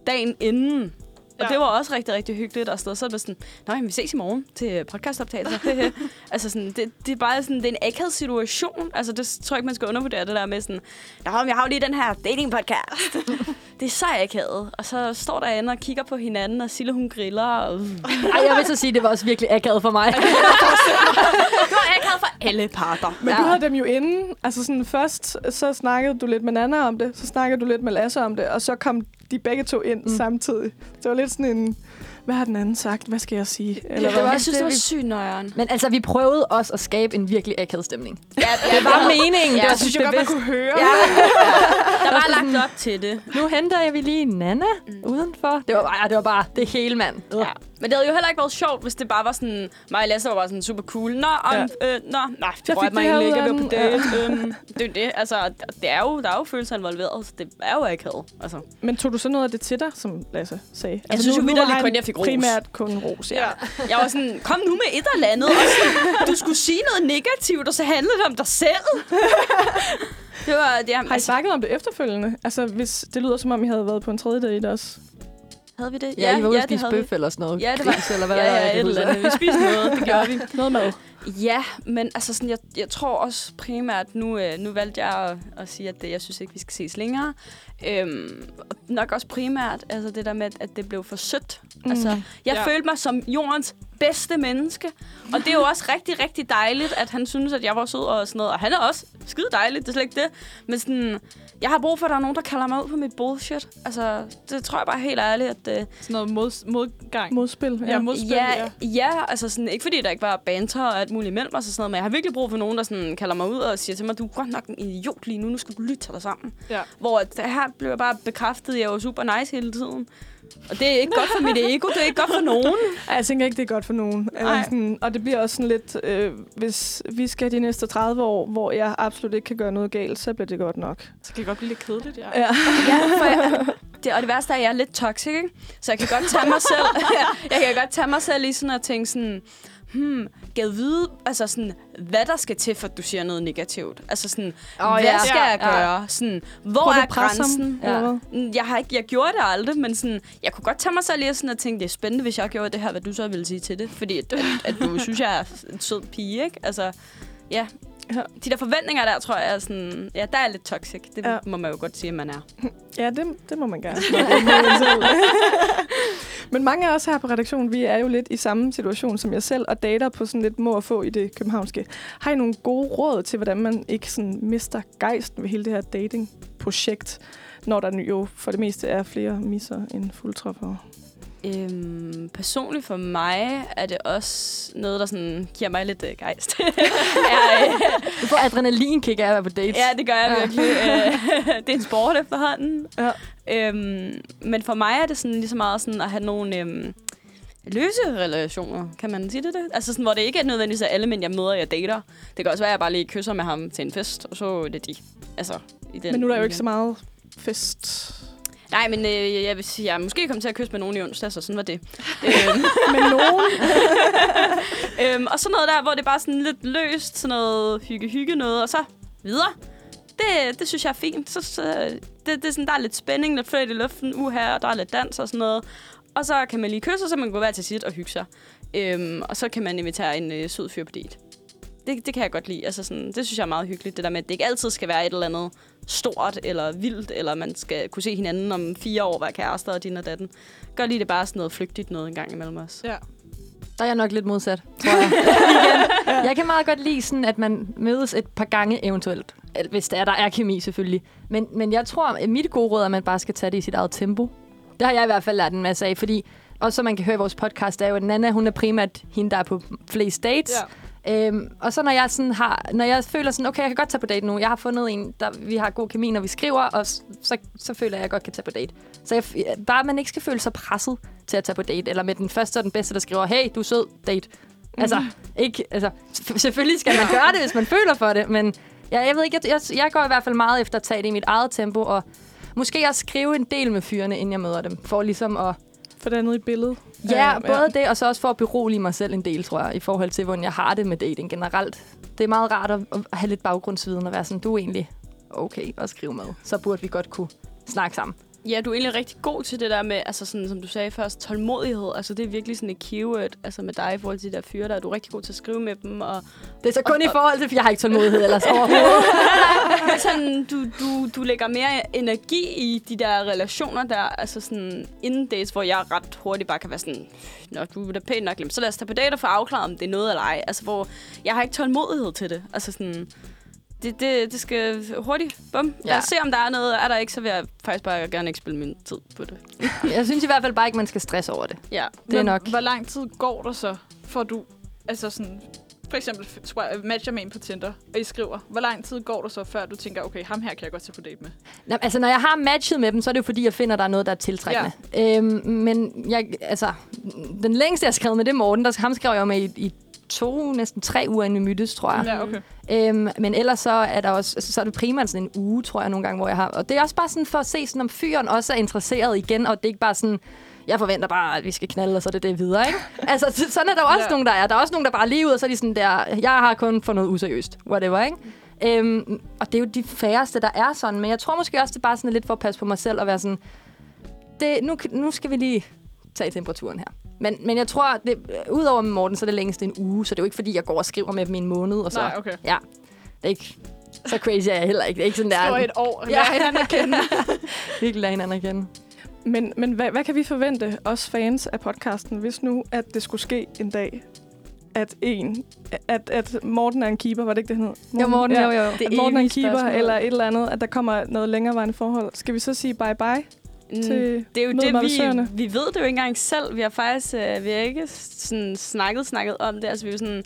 dagen inden. Og det var også rigtig, rigtig hyggeligt. Og så blev sådan, nej, vi ses i morgen til podcastoptagelser. Altså sådan, det er bare sådan, det er en akavet situation. Altså, det tror jeg ikke, man skal undervurdere det der med sådan, jeg har jo lige den her datingpodcast. Det er så akavet. Og så står derinde og kigger på hinanden, og Sille, hun griller. Og... Ej, jeg vil så sige, det var også virkelig akavet for mig. Det var akavet for alle parter. Men du havde dem jo inden. Altså sådan, først så snakkede du lidt med Nana om det, så snakkede du lidt med Lasse om det, og så kom de begge to ind samtidig. Det var lidt sådan en, hvad har den anden sagt? Hvad skal jeg sige? Eller hvad? Jeg synes, det var sygt nøjeren. Men altså, vi prøvede også at skabe en virkelig akavet stemning. Ja, det var meningen. Ja, det synes jeg godt, man kunne høre. Ja. Der var lagt op til det. Nu henter jeg vi lige Nana udenfor. Det var bare det hele, mand. Ja. Men det havde jo heller ikke været sjovt, hvis det bare var sådan... Mig og Lasse var bare sådan super cool. Det røg mig egentlig ikke, jeg blev på date. Det er jo det. Altså, der er jo følelser involveret, så det er jo akavet. Altså. Men tog du så noget af det til dig, som Lasse sagde? Altså, jeg synes jo vitterligt kun, jeg fik ros. Primært kun ros, ja. Jeg var sådan, kom nu med et eller andet. Du skulle sige noget negativt, og så handlede det om dig selv. Har I snakket om det efterfølgende? Altså, hvis det lyder som om, I havde været på en tredje date også. Havde vi det? Ja, I var ude at spise bøf eller sådan noget. Ja, det var gris, eller hvad der er. Vi spiste noget, det gjorde vi. Noget mad. Ja, men altså sådan, jeg tror også primært, nu valgte jeg at sige, at jeg synes ikke, vi skal ses længere. Nok også primært, altså det der med, at det blev for sødt. Altså, jeg følte mig som jordens bedste menneske. Og det er jo også rigtig, rigtig dejligt, at han synes, at jeg var sød og sådan noget. Og han er også skide dejligt, det er slet ikke det. Men sådan, jeg har brug for, at der er nogen, der kalder mig ud på mit bullshit. Altså, det tror jeg bare helt ærligt, at... sådan noget modgang. Modspil. Ja, modspil, ja, altså sådan, ikke fordi der ikke var banter og alt muligt imellem og sådan noget, men jeg har virkelig brug for nogen, der sådan kalder mig ud og siger til mig, du er godt nok en idiot lige nu, nu skal du lytte til dig sammen. Ja. Hvor her blev jeg bare bekræftet, jeg var super nice hele tiden. Og det er ikke godt for mit ego, det er ikke godt for nogen. Ej, jeg tænker ikke, det er godt for nogen. Sådan, og det bliver også sådan lidt, hvis vi skal de næste 30 år, hvor jeg absolut ikke kan gøre noget galt, så bliver det godt nok. Så kan det godt blive lidt kedeligt, ja. Og det værste er, at jeg er lidt toxic, ikke? Så jeg kan godt tage mig selv, i sådan at tænke sådan, gad vide, altså sådan, hvad der skal til, for at du siger noget negativt. Altså sådan, hvad skal jeg gøre? Ja. Sådan, hvor er grænsen? Ja. Jeg gjorde det aldrig, men sådan, jeg kunne godt tage mig så lige sådan og tænke, det er spændende, hvis jeg gjorde det her, hvad du så ville sige til det. Fordi at du synes, jeg er en sød pige, ikke? Altså, ja. De der forventninger der, tror jeg, er sådan, ja, der er lidt toxic. Det må man jo godt sige, at man er. Ja, det må man gerne. Men mange af os her på redaktionen, vi er jo lidt i samme situation som jeg selv, og dater på sådan lidt må og få i det københavnske. Har I nogle gode råd til, hvordan man ikke sådan mister gejsten ved hele det her datingprojekt, når der jo for det meste er flere misser end fuldtræffere? Personligt for mig er det også noget, der sådan giver mig lidt gejst. Du får adrenalinkick af at være på dates. Ja, det gør jeg virkelig. Det er en sport efterhånden. Ja. Men for mig er det sådan lige så meget sådan at have nogle løse relationer, kan man sige det? Altså sådan, hvor det ikke er nødvendigvis, at alle mænd, jeg møder, jeg dater. Det kan også være, at jeg bare lige kysser med ham til en fest, og så er det de. Altså, i den. Men nu er der jo ikke så meget fest... Nej, men jeg vil sige, jeg måske kom til at kysse med nogen i onsdag, så sådan var det. Med nogen? Og sådan noget der, hvor det er bare sådan lidt løst, sådan noget hygge noget, og så videre. Det synes jeg er fint. Så det er sådan, der er lidt spænding, lidt fløjt i luften, og der er lidt dans og sådan noget. Og så kan man lige kysse, så man kan gå hver til sit og hygge sig. Og så kan man invitere en sød fyr på date. Det kan jeg godt lide. Altså sådan, det synes jeg er meget hyggeligt, det der med, at det ikke altid skal være et eller andet stort eller vildt, eller man skal kunne se hinanden om 4 år, være kærester og din og datten. Gør lige det bare sådan noget flygtigt noget en gang imellem os. Ja. Der er jeg nok lidt modsat, tror jeg. Jeg kan meget godt lide sådan, at man mødes et par gange eventuelt. Hvis der er kemi selvfølgelig. Men jeg tror, at mit gode råd er, at man bare skal tage det i sit eget tempo. Det har jeg i hvert fald lært en masse af, fordi også som man kan høre i vores podcast, er jo, at Nana, hun er primært hende, der er på flest dates. Ja. Og så når jeg føler sådan, okay, jeg kan godt tage på date nu. Jeg har fundet en, der vi har god kemi, når vi skriver, og så føler jeg, at jeg godt kan tage på date. Så bare man ikke skal føle sig presset til at tage på date, eller med den første og den bedste, der skriver, hey, du er sød, date. Altså, ikke, altså, selvfølgelig skal man gøre det, hvis man føler for det, men jeg ved ikke, jeg går i hvert fald meget efter at tage det i mit eget tempo, og måske også skrive en del med fyrene, inden jeg møder dem, for ligesom at... For det er noget i billedet. Ja, både det, og så også for at berolige mig selv en del, tror jeg, i forhold til, hvordan jeg har det med dating generelt. Det er meget rart at have lidt baggrundsviden og være sådan, du er egentlig okay at skrive med. Så burde vi godt kunne snakke sammen. Ja, du er egentlig rigtig god til det der med, altså sådan, som du sagde først, tålmodighed. Altså, det er virkelig sådan et keyword altså med dig i forhold til de der fyre der. Du er rigtig god til at skrive med dem. Og, det er så kun og, i forhold til, for jeg har ikke tålmodighed ellers overhovedet. Men sådan, du lægger mere energi i de der relationer der, altså sådan inden dates, hvor jeg ret hurtigt bare kan være sådan, nå, du er da pænt nok glemt. Så lad os tage på date og få afklaret, om det er noget eller ej. Altså, hvor jeg har ikke tålmodighed til det. Altså sådan... Det skal hurtigt. Bum. Ja. Se, om der er noget. Er der ikke, så vil jeg faktisk bare gerne ikke spille min tid på det. Jeg synes i hvert fald bare ikke, man skal stresse over det. Ja. Det er nok. Hvor lang tid går der så, for du... Altså sådan... For eksempel matcher med en på Tinder, og I skriver. Hvor lang tid går der så, før du tænker, okay, ham her kan jeg godt tage på date med? Nå, altså, når jeg har matchet med dem, så er det jo fordi, jeg finder, der er noget, der er tiltrækkende. Ja. Men jeg... Altså... Den længste, jeg skrev med, det er Morten. Ham skrev jeg med i 2, næsten 3 uger inden vi mødtes, tror jeg. Ja, okay. Men ellers så er der også, så er det primært sådan en uge, tror jeg, nogle gange, hvor jeg har... Og det er også bare sådan for at se, sådan, om fyren også er interesseret igen, og det er ikke bare sådan, jeg forventer bare, at vi skal knalde, og så er det videre, ikke? Altså, sådan er der også nogen, der er. Der er også nogen, der bare lige ud, og så er de sådan der, jeg har kun for noget useriøst, whatever, ikke? Og det er jo de færreste, der er sådan, men jeg tror måske også, det er bare sådan lidt for at passe på mig selv, og være sådan... det, nu skal vi lige tage temperaturen her. Men jeg tror, udover med Morten, så er det længst en uge, så det er jo ikke, fordi jeg går og skriver med dem i en måned. Og så, nej, okay. Ja, det er ikke så crazy er jeg heller ikke. Det er ikke sådan, der slå et år. Ja. Lad hinanden at kende. Virkelig lad hinanden at kende. Men hvad kan vi forvente, os fans af podcasten, hvis nu, at det skulle ske en dag, at Morten er en keeper, var det ikke det, han hed? Morten, jo, Morten, ja. Jo. At Morten er en keeper, spørgsmål. Eller et eller andet, at der kommer noget længerevarende forhold. Skal vi så sige bye-bye? Det er jo det, vi ved det jo ikke engang selv. Vi har faktisk vi har ikke sådan snakket om det. Altså, vi er sådan,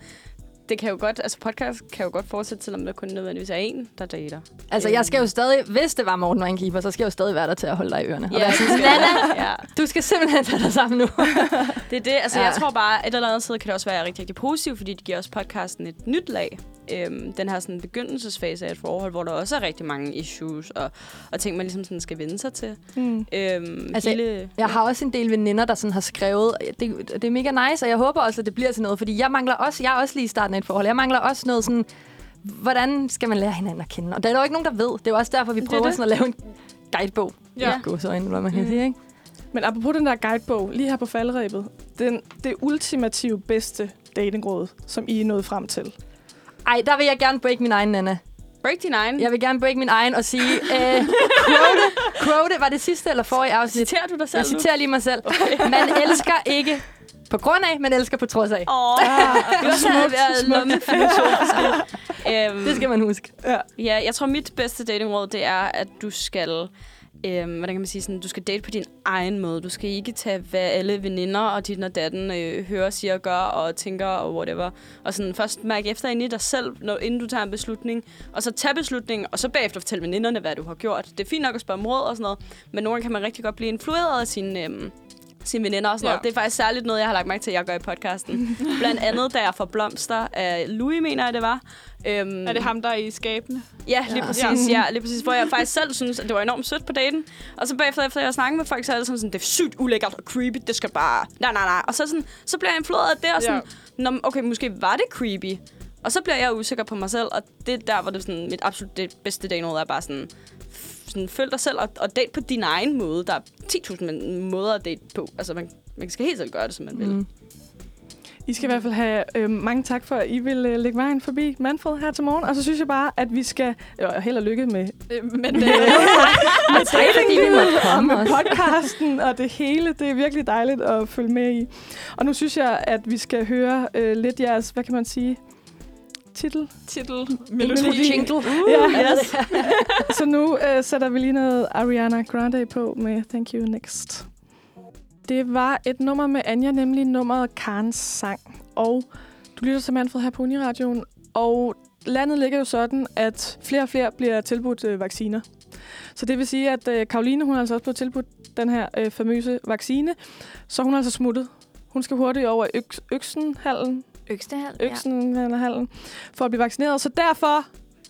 det kan jo godt, altså podcast kan jo godt fortsætte, selvom der kun nødvendigvis er en, der dater. Altså, jeg skal jo stadig, hvis det var Morten og en keeper, så skal jeg jo stadig være der til at holde dig i ørerne. Ja, og være sådan, Nana, ja. Du skal simpelthen tage dig sammen nu. Det er det. Altså, ja. Jeg tror bare, et eller andet side kan det også være rigtig, rigtig positivt, fordi det giver også podcasten et nyt lag. Den her sådan begyndelsesfase af et forhold, hvor der også er rigtig mange issues og ting, man ligesom sådan skal vende sig til. Mm. Altså, jeg har også en del veninder, der sådan har skrevet, det er mega nice, og jeg håber også, at det bliver til noget, fordi jeg er også lige i starten af et forhold. Jeg mangler også noget sådan, hvordan skal man lære hinanden at kende? Og der er jo ikke nogen, der ved. Det er også derfor, vi prøver sådan at lave en guidebog. Ja. Gåseøjne, hvad man kan sige, ikke? Men apropos den der guidebog, lige her på falderebet, det ultimative bedste datingråd, som I er nået frem til. Ej, der vil jeg gerne break min egen, Nana. Break din egen? Jeg vil gerne break min egen og sige, quote, var det sidste eller forrige afsnit? Citerer du dig selv? Jeg citerer lige mig selv. Okay. Man elsker ikke på grund af, man elsker på trods af. Åh, det er smukt. Det skal man huske. Ja. Ja, jeg tror, mit bedste datingråd, det er, at du skal... hvordan kan man sige sådan, du skal date på din egen måde. Du skal ikke tage, hvad alle veninder og dit og datten hører, siger, gør og tænker og whatever. Og sådan først mærke efter ind i dig selv, inden du tager en beslutning. Og så tage beslutningen, og så bagefter fortælle veninderne, hvad du har gjort. Det er fint nok at spørge om råd og sådan noget, men nogle gange kan man rigtig godt blive influeret af sine veninder og sådan noget. Det er faktisk særligt noget, jeg har lagt mærke til, at jeg gør i podcasten. Blandt andet, da jeg får blomster af Louis, mener jeg det var. Er det ham, der er i skabene? Ja, lige præcis. Ja. Ja, lige præcis, hvor jeg faktisk selv synes, at det var enormt sødt på daten. Og så bagefter, efter jeg snakkede med folk, så er det sådan, det er sygt ulækkert og creepy, det skal bare... Nej. Og så, sådan, så bliver jeg influeret af det, og sådan, nå, okay, måske var det creepy. Og så bliver jeg usikker på mig selv, og det der, hvor det sådan, mit absolut det bedste datingråd er bare sådan... følg dig selv og date på din egen måde. Der er 10.000 måder at date på. Altså, man skal helt selv gøre det, som man vil. Mm. I skal i hvert fald have mange tak for, at I vil lægge vejen forbi Manfred her til morgen. Og så synes jeg bare, at vi skal... Og held og lykke med... med podcasten og det hele. Det er virkelig dejligt at følge med i. Og nu synes jeg, at vi skal høre lidt jeres... Hvad kan man sige... Titel. Melodi. Jingle. Yes. Så nu sætter vi lige noget Ariana Grande på med Thank You Next. Det var et nummer med Anja, nemlig nummeret Karens Sang. Og du lytter til Manfred her på Uniradioen. Og landet ligger jo sådan, at flere og flere bliver tilbudt vacciner. Så det vil sige, at Karoline, hun er altså også blevet tilbudt den her famøse vaccine. Så hun er altså smuttet. Hun skal hurtigt over Øksenhallen. Øksenhallen, for at blive vaccineret. Så derfor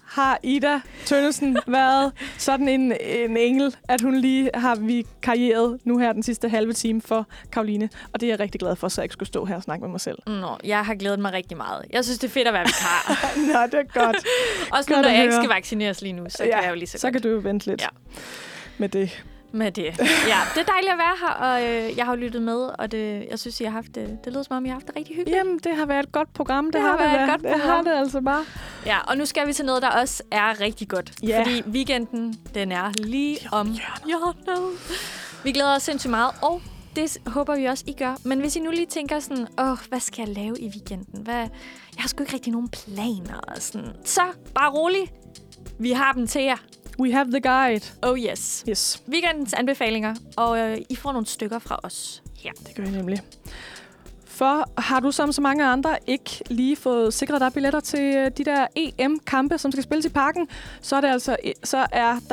har Ida Tønnesen været sådan en engel, at hun lige har vikarieret nu her den sidste halve time for Karoline. Og det er jeg rigtig glad for, så jeg ikke skulle stå her og snakke med mig selv. Nå, jeg har glædet mig rigtig meget. Jeg synes, det er fedt at være vikar. Nå, det er godt. Også nu, når jeg ikke skal vaccineres lige nu, så kan jeg jo lige så godt. Så kan du jo vente lidt med det. Ja, det er dejligt at være her, og jeg har lyttet med, og jeg synes, jeg har haft det lyder som om, jeg har haft det rigtig hyggeligt. Jamen, det har været et godt program, det har været et godt program. Ja, og nu skal vi til noget, der også er rigtig godt, fordi weekenden, den er lige om hjørnet. Vi glæder os sindssygt meget, og det håber vi også, I gør. Men hvis I nu lige tænker sådan, hvad skal jeg lave i weekenden? Jeg har sgu ikke rigtig nogen planer og sådan. Så bare rolig, vi har dem til jer. We have the guide. Oh yes. Weekendens anbefalinger, og I får nogle stykker fra os her. Det gør I nemlig. For har du som så mange andre ikke lige fået sikret dig billetter til de der EM-kampe, som skal spilles i parken, så er der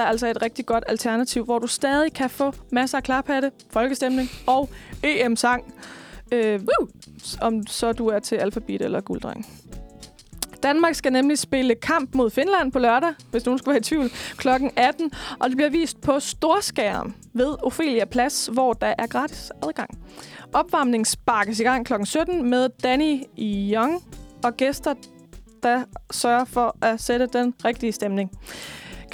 altså et rigtig godt alternativ, hvor du stadig kan få masser af klarpatte, folkestemning og EM-sang, om så du er til alfabet eller gulddreng. Danmark skal nemlig spille kamp mod Finland på lørdag, hvis nogen skulle være i tvivl, kl. 18. Og det bliver vist på storskærm ved Ophelia Plads, hvor der er gratis adgang. Opvarmning sparkes i gang kl. 17 med Danny Young og gæster, der sørger for at sætte den rigtige stemning.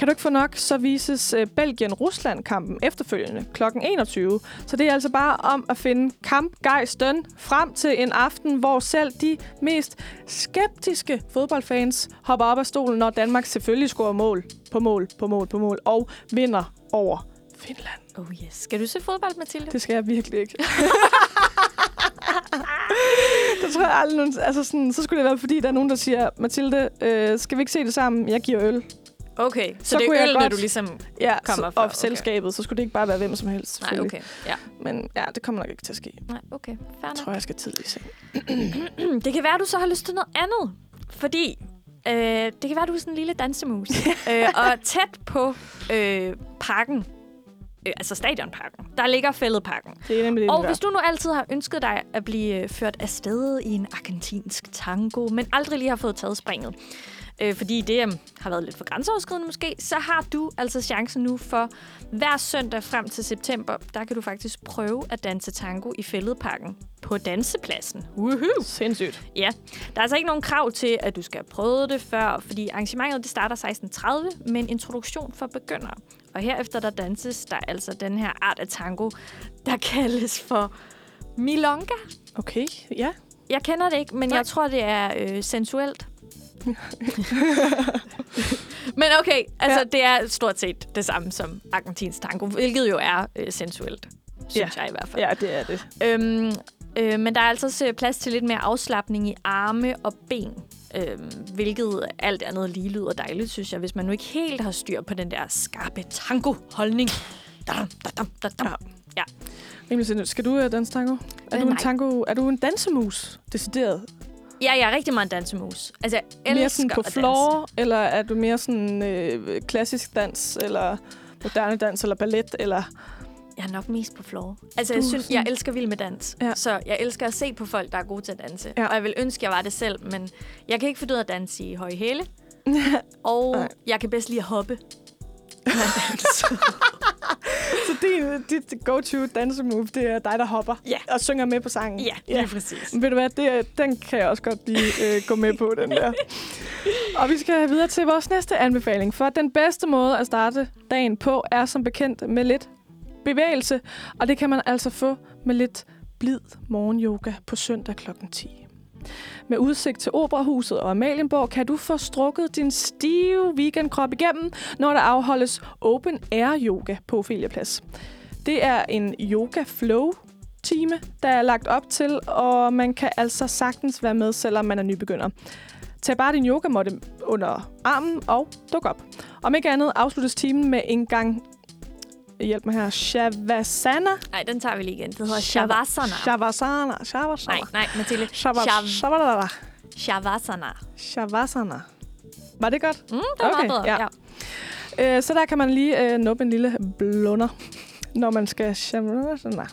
Kan du ikke få nok, så vises Belgien-Rusland-kampen efterfølgende kl. 21. Så det er altså bare om at finde kampgejsten frem til en aften, hvor selv de mest skeptiske fodboldfans hopper op af stolen, når Danmark selvfølgelig scorer mål på mål på mål på mål og vinder over Finland. Oh yes. Skal du se fodbold, Mathilde? Det skal jeg virkelig ikke. Det tror jeg aldrig nogen... Altså sådan, så skulle det være, fordi der er nogen, der siger, Mathilde, skal vi ikke se det sammen? Jeg giver øl. Okay, så det er øl, når du ligesom kommer fra. Ja, og selskabet, så skulle det ikke bare være hvem som helst, selvfølgelig. Nej, okay. Ja. Men ja, det kommer nok ikke til at ske. Nej, okay. Fair nok. Jeg tror, jeg skal tidligt se. Det kan være, du så har lyst til noget andet, fordi... det kan være, du er sådan en lille dansemus. Og tæt på parken, altså stadionparken, der ligger Fælledparken. Det er nemlig det, og hvis du nu altid har ønsket dig at blive ført afsted i en argentinsk tango, men aldrig lige har fået taget springet, fordi det har været lidt for grænseoverskridende måske, så har du altså chancen nu for hver søndag frem til september, der kan du faktisk prøve at danse tango i Fælledparken på dansepladsen. Woohoo! Sindssygt. Ja. Der er altså ikke nogen krav til, at du skal have prøvet det før, fordi arrangementet det starter 16:30 med en introduktion for begyndere. Og herefter der danses der altså den her art af tango, der kaldes for milonga. Okay, ja. Jeg kender det ikke, men nej, jeg tror, det er sensuelt. Men okay, altså det er stort set det samme som argentinsk tango, hvilket jo er sensuelt, synes jeg i hvert fald. Ja, det er det. Men der er altså plads til lidt mere afslapning i arme og ben, hvilket alt andet lige lyder dejligt, synes jeg, hvis man nu ikke helt har styr på den der skarpe tango-holdning. Ja. Rimelig, skal du danse tango? Er du en dansemus, decideret? Ja, jeg er rigtig meget en dansemus. Altså, jeg elsker mere sådan på floor, eller er du mere sådan klassisk dans, eller moderne dans, eller ballet, eller... Jeg er nok mest på floor. Altså, jeg synes, jeg elsker vild med dans. Ja. Så jeg elsker at se på folk, der er gode til at danse. Ja. Og jeg vil ønske, jeg var det selv, men jeg kan ikke finde ud af at danse i høje hæle. Og jeg kan bedst lide at hoppe. Så dit go-to dansemove, det er dig, der hopper og synger med på sangen. Ja, det er præcis. Men ved du hvad, den kan jeg også godt lige gå med på, den der. Og vi skal videre til vores næste anbefaling, for den bedste måde at starte dagen på er som bekendt med lidt bevægelse, og det kan man altså få med lidt blid morgenyoga på søndag kl. 10. Med udsigt til Operahuset og Amalienborg kan du få strukket din stive weekendkrop igennem, når der afholdes Open Air Yoga på Ophelia Plads. Det er en yoga flow time, der er lagt op til, og man kan altså sagtens være med, selvom man er nybegynder. Tag bare din yogamåtte under armen og duk op. Om ikke andet afsluttes timen med en gang... Hjælp mig her. Shavasana. Nej, den tager vi lige igen. Det hedder Shavasana. Shavasana. Nej, Mathilde. Shavasana. Var det godt? Det var okay, meget bedre. Ja. Så der kan man lige nuppe en lille blunder, når man skal Shavasana.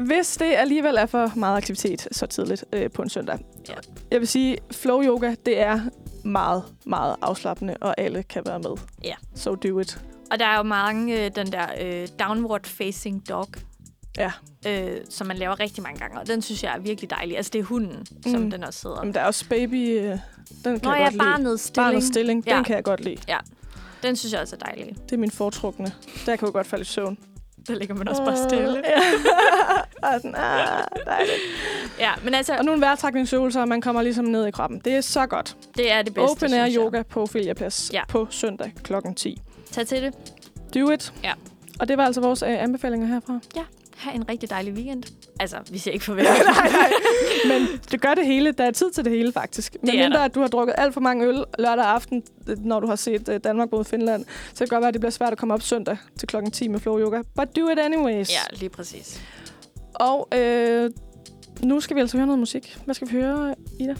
Hvis det alligevel er for meget aktivitet så tidligt på en søndag. Ja. Jeg vil sige, flow yoga, det er meget, meget afslappende, og alle kan være med. Ja. So do it. Og der er jo mange den der downward facing dog, som man laver rigtig mange gange. Og den synes jeg er virkelig dejlig. Altså det er hunden, som den også sidder. Men der er også baby, den kan jeg godt lide. Barnedstilling, den kan jeg godt lide. Ja, den synes jeg også er dejlig. Det er min foretrukne. Der kan jeg godt falde i søvn. Der ligger man også bare stille. Og sådan, dejligt. Ja, men altså... Og nu en vejrtrækningsøvelse, og man kommer ligesom ned i kroppen. Det er så godt. Det er det bedste, Open Air Yoga på Ophelia Plads på søndag kl. 10. Tag til det. Do it. Ja. Og det var altså vores anbefalinger herfra. Ja. Ha' en rigtig dejlig weekend. Altså, vi ser ikke forventning. Nej. Men det gør det hele. Der er tid til det hele, faktisk. Men mindre, at du har drukket alt for mange øl lørdag aften, når du har set Danmark mod Finland, så kan det godt være, at det bliver svært at komme op søndag til klokken 10 med flow yoga. But do it anyways. Ja, lige præcis. Og nu skal vi altså høre noget musik. Hvad skal vi høre, Ida?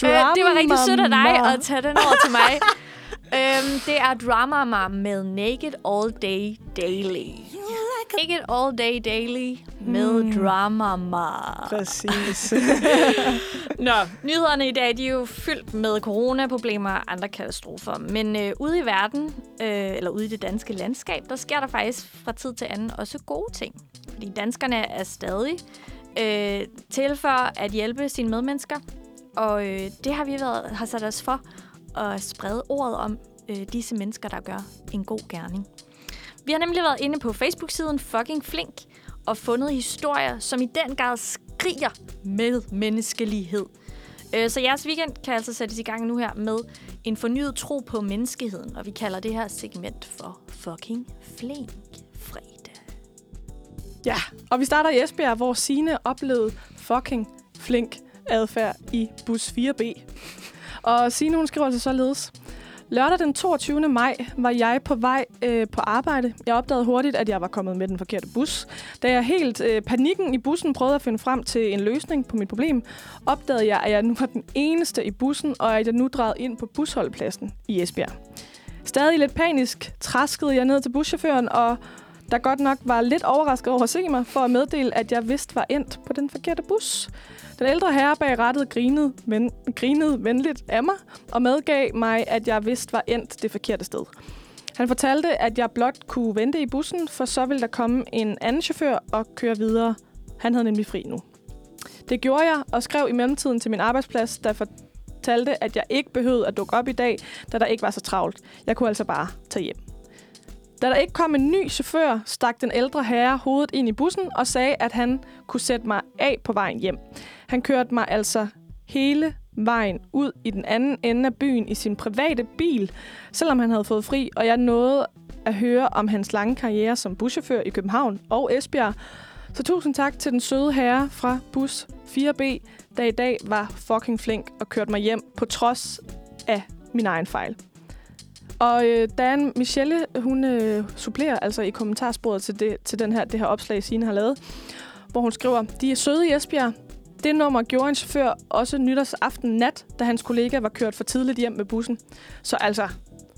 Det var rigtig sødt af dig at tage den over til mig. Det er Dramama med Naked All Day Daily. Naked All Day Daily med Dramama. Præcis. Nå, nyhederne i dag, de er jo fyldt med coronaproblemer og andre katastrofer. Men ude i verden, eller ude i det danske landskab, der sker der faktisk fra tid til anden også gode ting. Fordi danskerne er stadig til for at hjælpe sine medmennesker. Og det har vi har sat os for at sprede ordet om disse mennesker, der gør en god gerning. Vi har nemlig været inde på Facebook-siden Fucking Flink og fundet historier, som i den grad skriger med menneskelighed. Så jeres weekend kan altså sættes i gang nu her med en fornyet tro på menneskeheden, og vi kalder det her segment for Fucking Flink fredag. Ja, og vi starter i Esbjerg, hvor Signe oplevede fucking flink adfærd i bus 4B. Og Signe, hun skriver altså således. Lørdag den 22. maj var jeg på vej på arbejde. Jeg opdagede hurtigt, at jeg var kommet med den forkerte bus. Da jeg helt panikken i bussen prøvede at finde frem til en løsning på mit problem, opdagede jeg, at jeg nu var den eneste i bussen, og at jeg nu drejede ind på busholdpladsen i Esbjerg. Stadig lidt panisk traskede jeg ned til buschaufføren, og der godt nok var lidt overrasket over at se mig for at meddele, at jeg vidst var endt på den forkerte bus. Den ældre herre bag rattet grinede venligt af mig og medgav mig, at jeg vidst var endt det forkerte sted. Han fortalte, at jeg blot kunne vente i bussen, for så ville der komme en anden chauffør og køre videre. Han havde nemlig fri nu. Det gjorde jeg og skrev i mellemtiden til min arbejdsplads, der fortalte, at jeg ikke behøvede at dukke op i dag, da der ikke var så travlt. Jeg kunne altså bare tage hjem. Da der ikke kom en ny chauffør, stak den ældre herre hovedet ind i bussen og sagde, at han kunne sætte mig af på vejen hjem. Han kørte mig altså hele vejen ud i den anden ende af byen i sin private bil, selvom han havde fået fri, og jeg nåede at høre om hans lange karriere som buschauffør i København og Esbjerg. Så tusind tak til den søde herre fra bus 4B, der i dag var fucking flink og kørte mig hjem på trods af min egen fejl. Og Dan Michelle, hun supplerer altså i kommentarsporet til det her opslag, Signe har lavet, hvor hun skriver, de er søde i Esbjerg. Det nummer gjorde en chauffør også nytårsaften nat, da hans kollega var kørt for tidligt hjem med bussen. Så altså,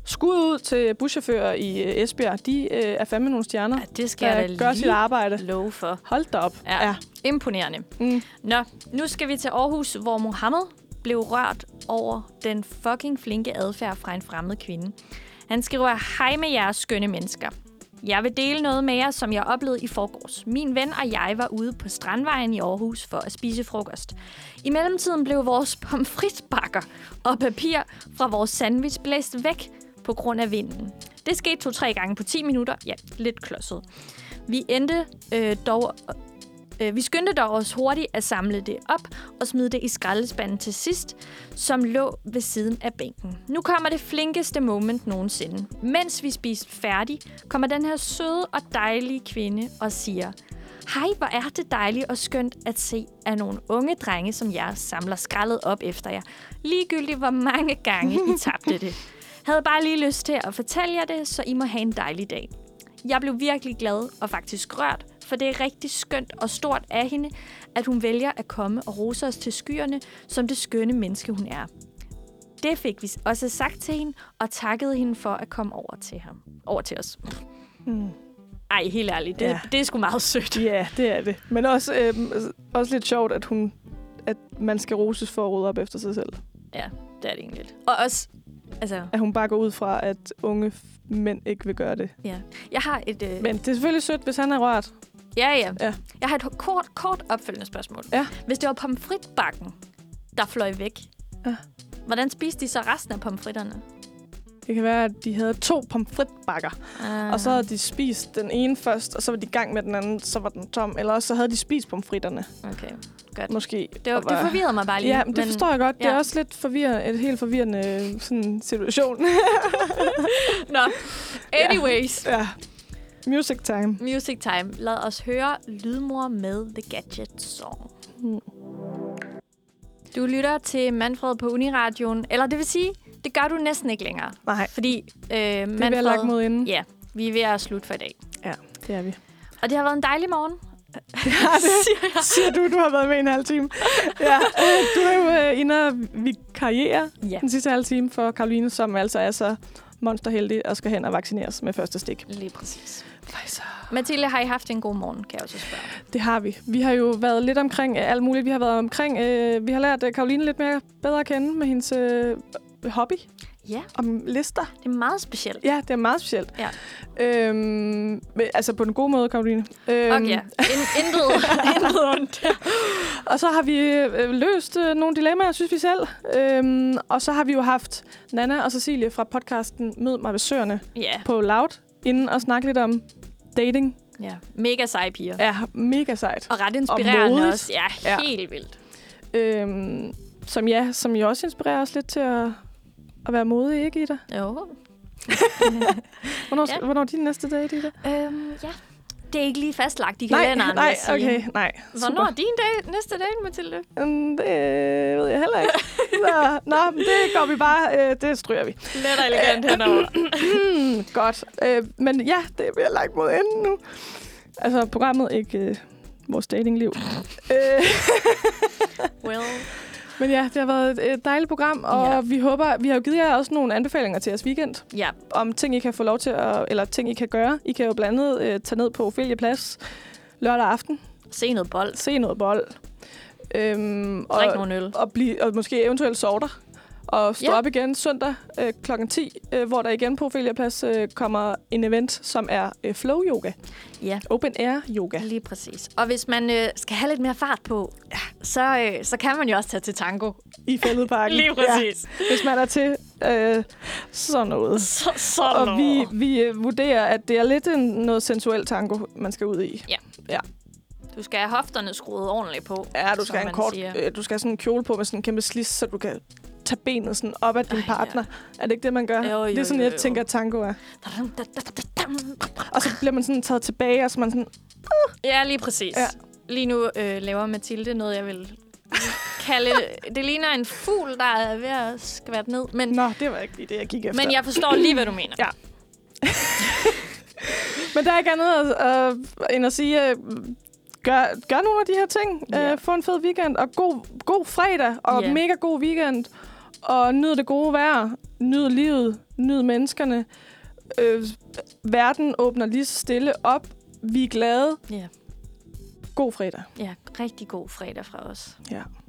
skud ud til buschauffører i Esbjerg. De er fandme nogle stjerner, ja, det skal der gør sit arbejde. Love for. Hold da op. Ja. Imponerende. Mm. Nå, nu skal vi til Aarhus, hvor Mohammed blev rørt over den fucking flinke adfærd fra en fremmed kvinde. Han skriver, hej med jer, skønne mennesker. Jeg vil dele noget med jer, som jeg oplevede i forgårs. Min ven og jeg var ude på Strandvejen i Aarhus for at spise frokost. I mellemtiden blev vores pomfritbakker og papir fra vores sandwich blæst væk på grund af vinden. Det skete 2-3 gange på 10 minutter. Ja, lidt klodset. Vi endte dog... Vi skyndte dog os hurtigt at samle det op og smide det i skraldespanden til sidst, som lå ved siden af bænken. Nu kommer det flinkeste moment nogensinde. Mens vi spiste færdig, kommer den her søde og dejlige kvinde og siger, hej, hvor er det dejligt og skønt at se, at nogle unge drenge som jer samler skraldet op efter jer. Ligegyldigt hvor mange gange I tabte det. Havde bare lige lyst til at fortælle jer det, så I må have en dejlig dag. Jeg blev virkelig glad og faktisk rørt, for det er rigtig skønt og stort af hende, at hun vælger at komme og rose os til skyerne, som det skønne menneske, hun er. Det fik vi også sagt til hende, og takkede hende for at komme over til os. Mm. Ej, helt ærligt, det er sgu meget sødt. Ja, det er det. Men også lidt sjovt, at man skal roses for at rydde op efter sig selv. Ja, det er det egentlig. Og også... Altså, at hun bare går ud fra, at unge mænd ikke vil gøre det. Ja. Jeg har et... Men det er selvfølgelig sødt, hvis han er rørt. Ja. Jeg har et kort opfølgende spørgsmål. Ja. Hvis det var pomfritbakken, der fløj væk, hvordan spiste de så resten af pomfritterne? Det kan være, at de havde 2 pomfritbakker, og så havde de spist den ene først, og så var de i gang med den anden, så var den tom. Eller også så havde de spist pomfritterne. Okay, godt. Måske. Det forvirrede mig bare lige. Ja, men det forstår jeg godt. Ja. Det er også lidt forvirrende sådan, situation. Nå, anyways. Ja. Music time. Music time. Lad os høre Lydmor med The Gadget Song. Mm. Du lytter til Manfred på Uniradioen, eller det vil sige... Det gør du næsten ikke længere. Nej. Fordi Manfred... Vi er ved at lage mod inden. Ja, vi er ved at slutte for i dag. Ja, det er vi. Og det har været en dejlig morgen. Det har det. Siger du, du har været med en halv time. Ja. Du er jo inde og vikariere den sidste halv time for Karoline, som altså er så monsterheldig og skal hen og vaccineres med første stik. Lige præcis. Pfizer. Mathilde, har I haft en god morgen, kan jeg også spørge? Det har vi. Vi har jo været lidt omkring alt muligt. Vi har lært Karoline lidt bedre at kende med hendes... hobby. Ja. Om lister. Det er meget specielt. Ja, det er meget specielt. Ja. Altså på den gode måde, Karoline. Okay. Intet ondt. Og så har vi løst nogle dilemmaer, synes vi selv. Og så har vi jo haft Nana og Cecilie fra podcasten Mød mig ved Søerne på Loud, inden og snakke lidt om dating. Ja, mega seje piger. Ja, mega sejt. Og ret inspirerende og også. Ja, helt vildt. Som jo også inspirerer os lidt til at være modig, ikke, Ida? Jo. Hvornår er din næste date, Ida? Det er ikke lige fastlagt i kalenderen. Nej. Hvornår er din næste date, Mathilde? Det ved jeg heller ikke. Nå, men det går vi bare. Det stryger vi. Let og elegant henover. Godt. Men ja, det bliver lagt mod enden nu. Altså, programmet ikke vores datingliv. Well... Men ja, det har været et dejligt program, og vi håber, vi har jo givet jer også nogle anbefalinger til jeres weekend. Ja. Om ting, I kan få lov til, eller ting, I kan gøre. I kan jo blandt andet tage ned på Ophelia Plads lørdag aften. Se noget bold. Drik nogle øl. Og måske eventuelt sove der. Og stå op igen søndag kl. 10, hvor der igen på Ophelia Plads kommer en event, som er flow yoga. Ja. Open air yoga. Lige præcis. Og hvis man skal have lidt mere fart på, så kan man jo også tage til tango. I Fælledparken. Lige præcis. Ja. Hvis man er til sådan noget. Sådan noget. Og vi vurderer, at det er lidt noget sensuel tango, man skal ud i. Ja. Du skal have hofterne skruet ordentligt på. Ja, du skal have du skal have sådan en kjole på med sådan en kæmpe slids, så du kan tage benet sådan op af din partner. Ja. Er det ikke det, man gør? Jo, det er sådan, jeg tænker, at tango er. Og så bliver man sådan taget tilbage, og så man sådan... Ja, lige præcis. Ja. Lige nu laver Mathilde noget, jeg vil kalde... Det ligner en fugl, der er ved at skvatte ned. Men... Nå, det var ikke lige det, jeg gik efter. Men jeg forstår lige, hvad du mener. Ja. Men der er ikke andet end at sige... Gør nogle af de her ting. Yeah. Få en fed weekend, og god fredag, og mega god weekend. Og nyd det gode vejr. Nyd livet. Nyd menneskerne. Verden åbner lige så stille op. Vi er glade. Yeah. God fredag. Ja, rigtig god fredag fra os. Ja.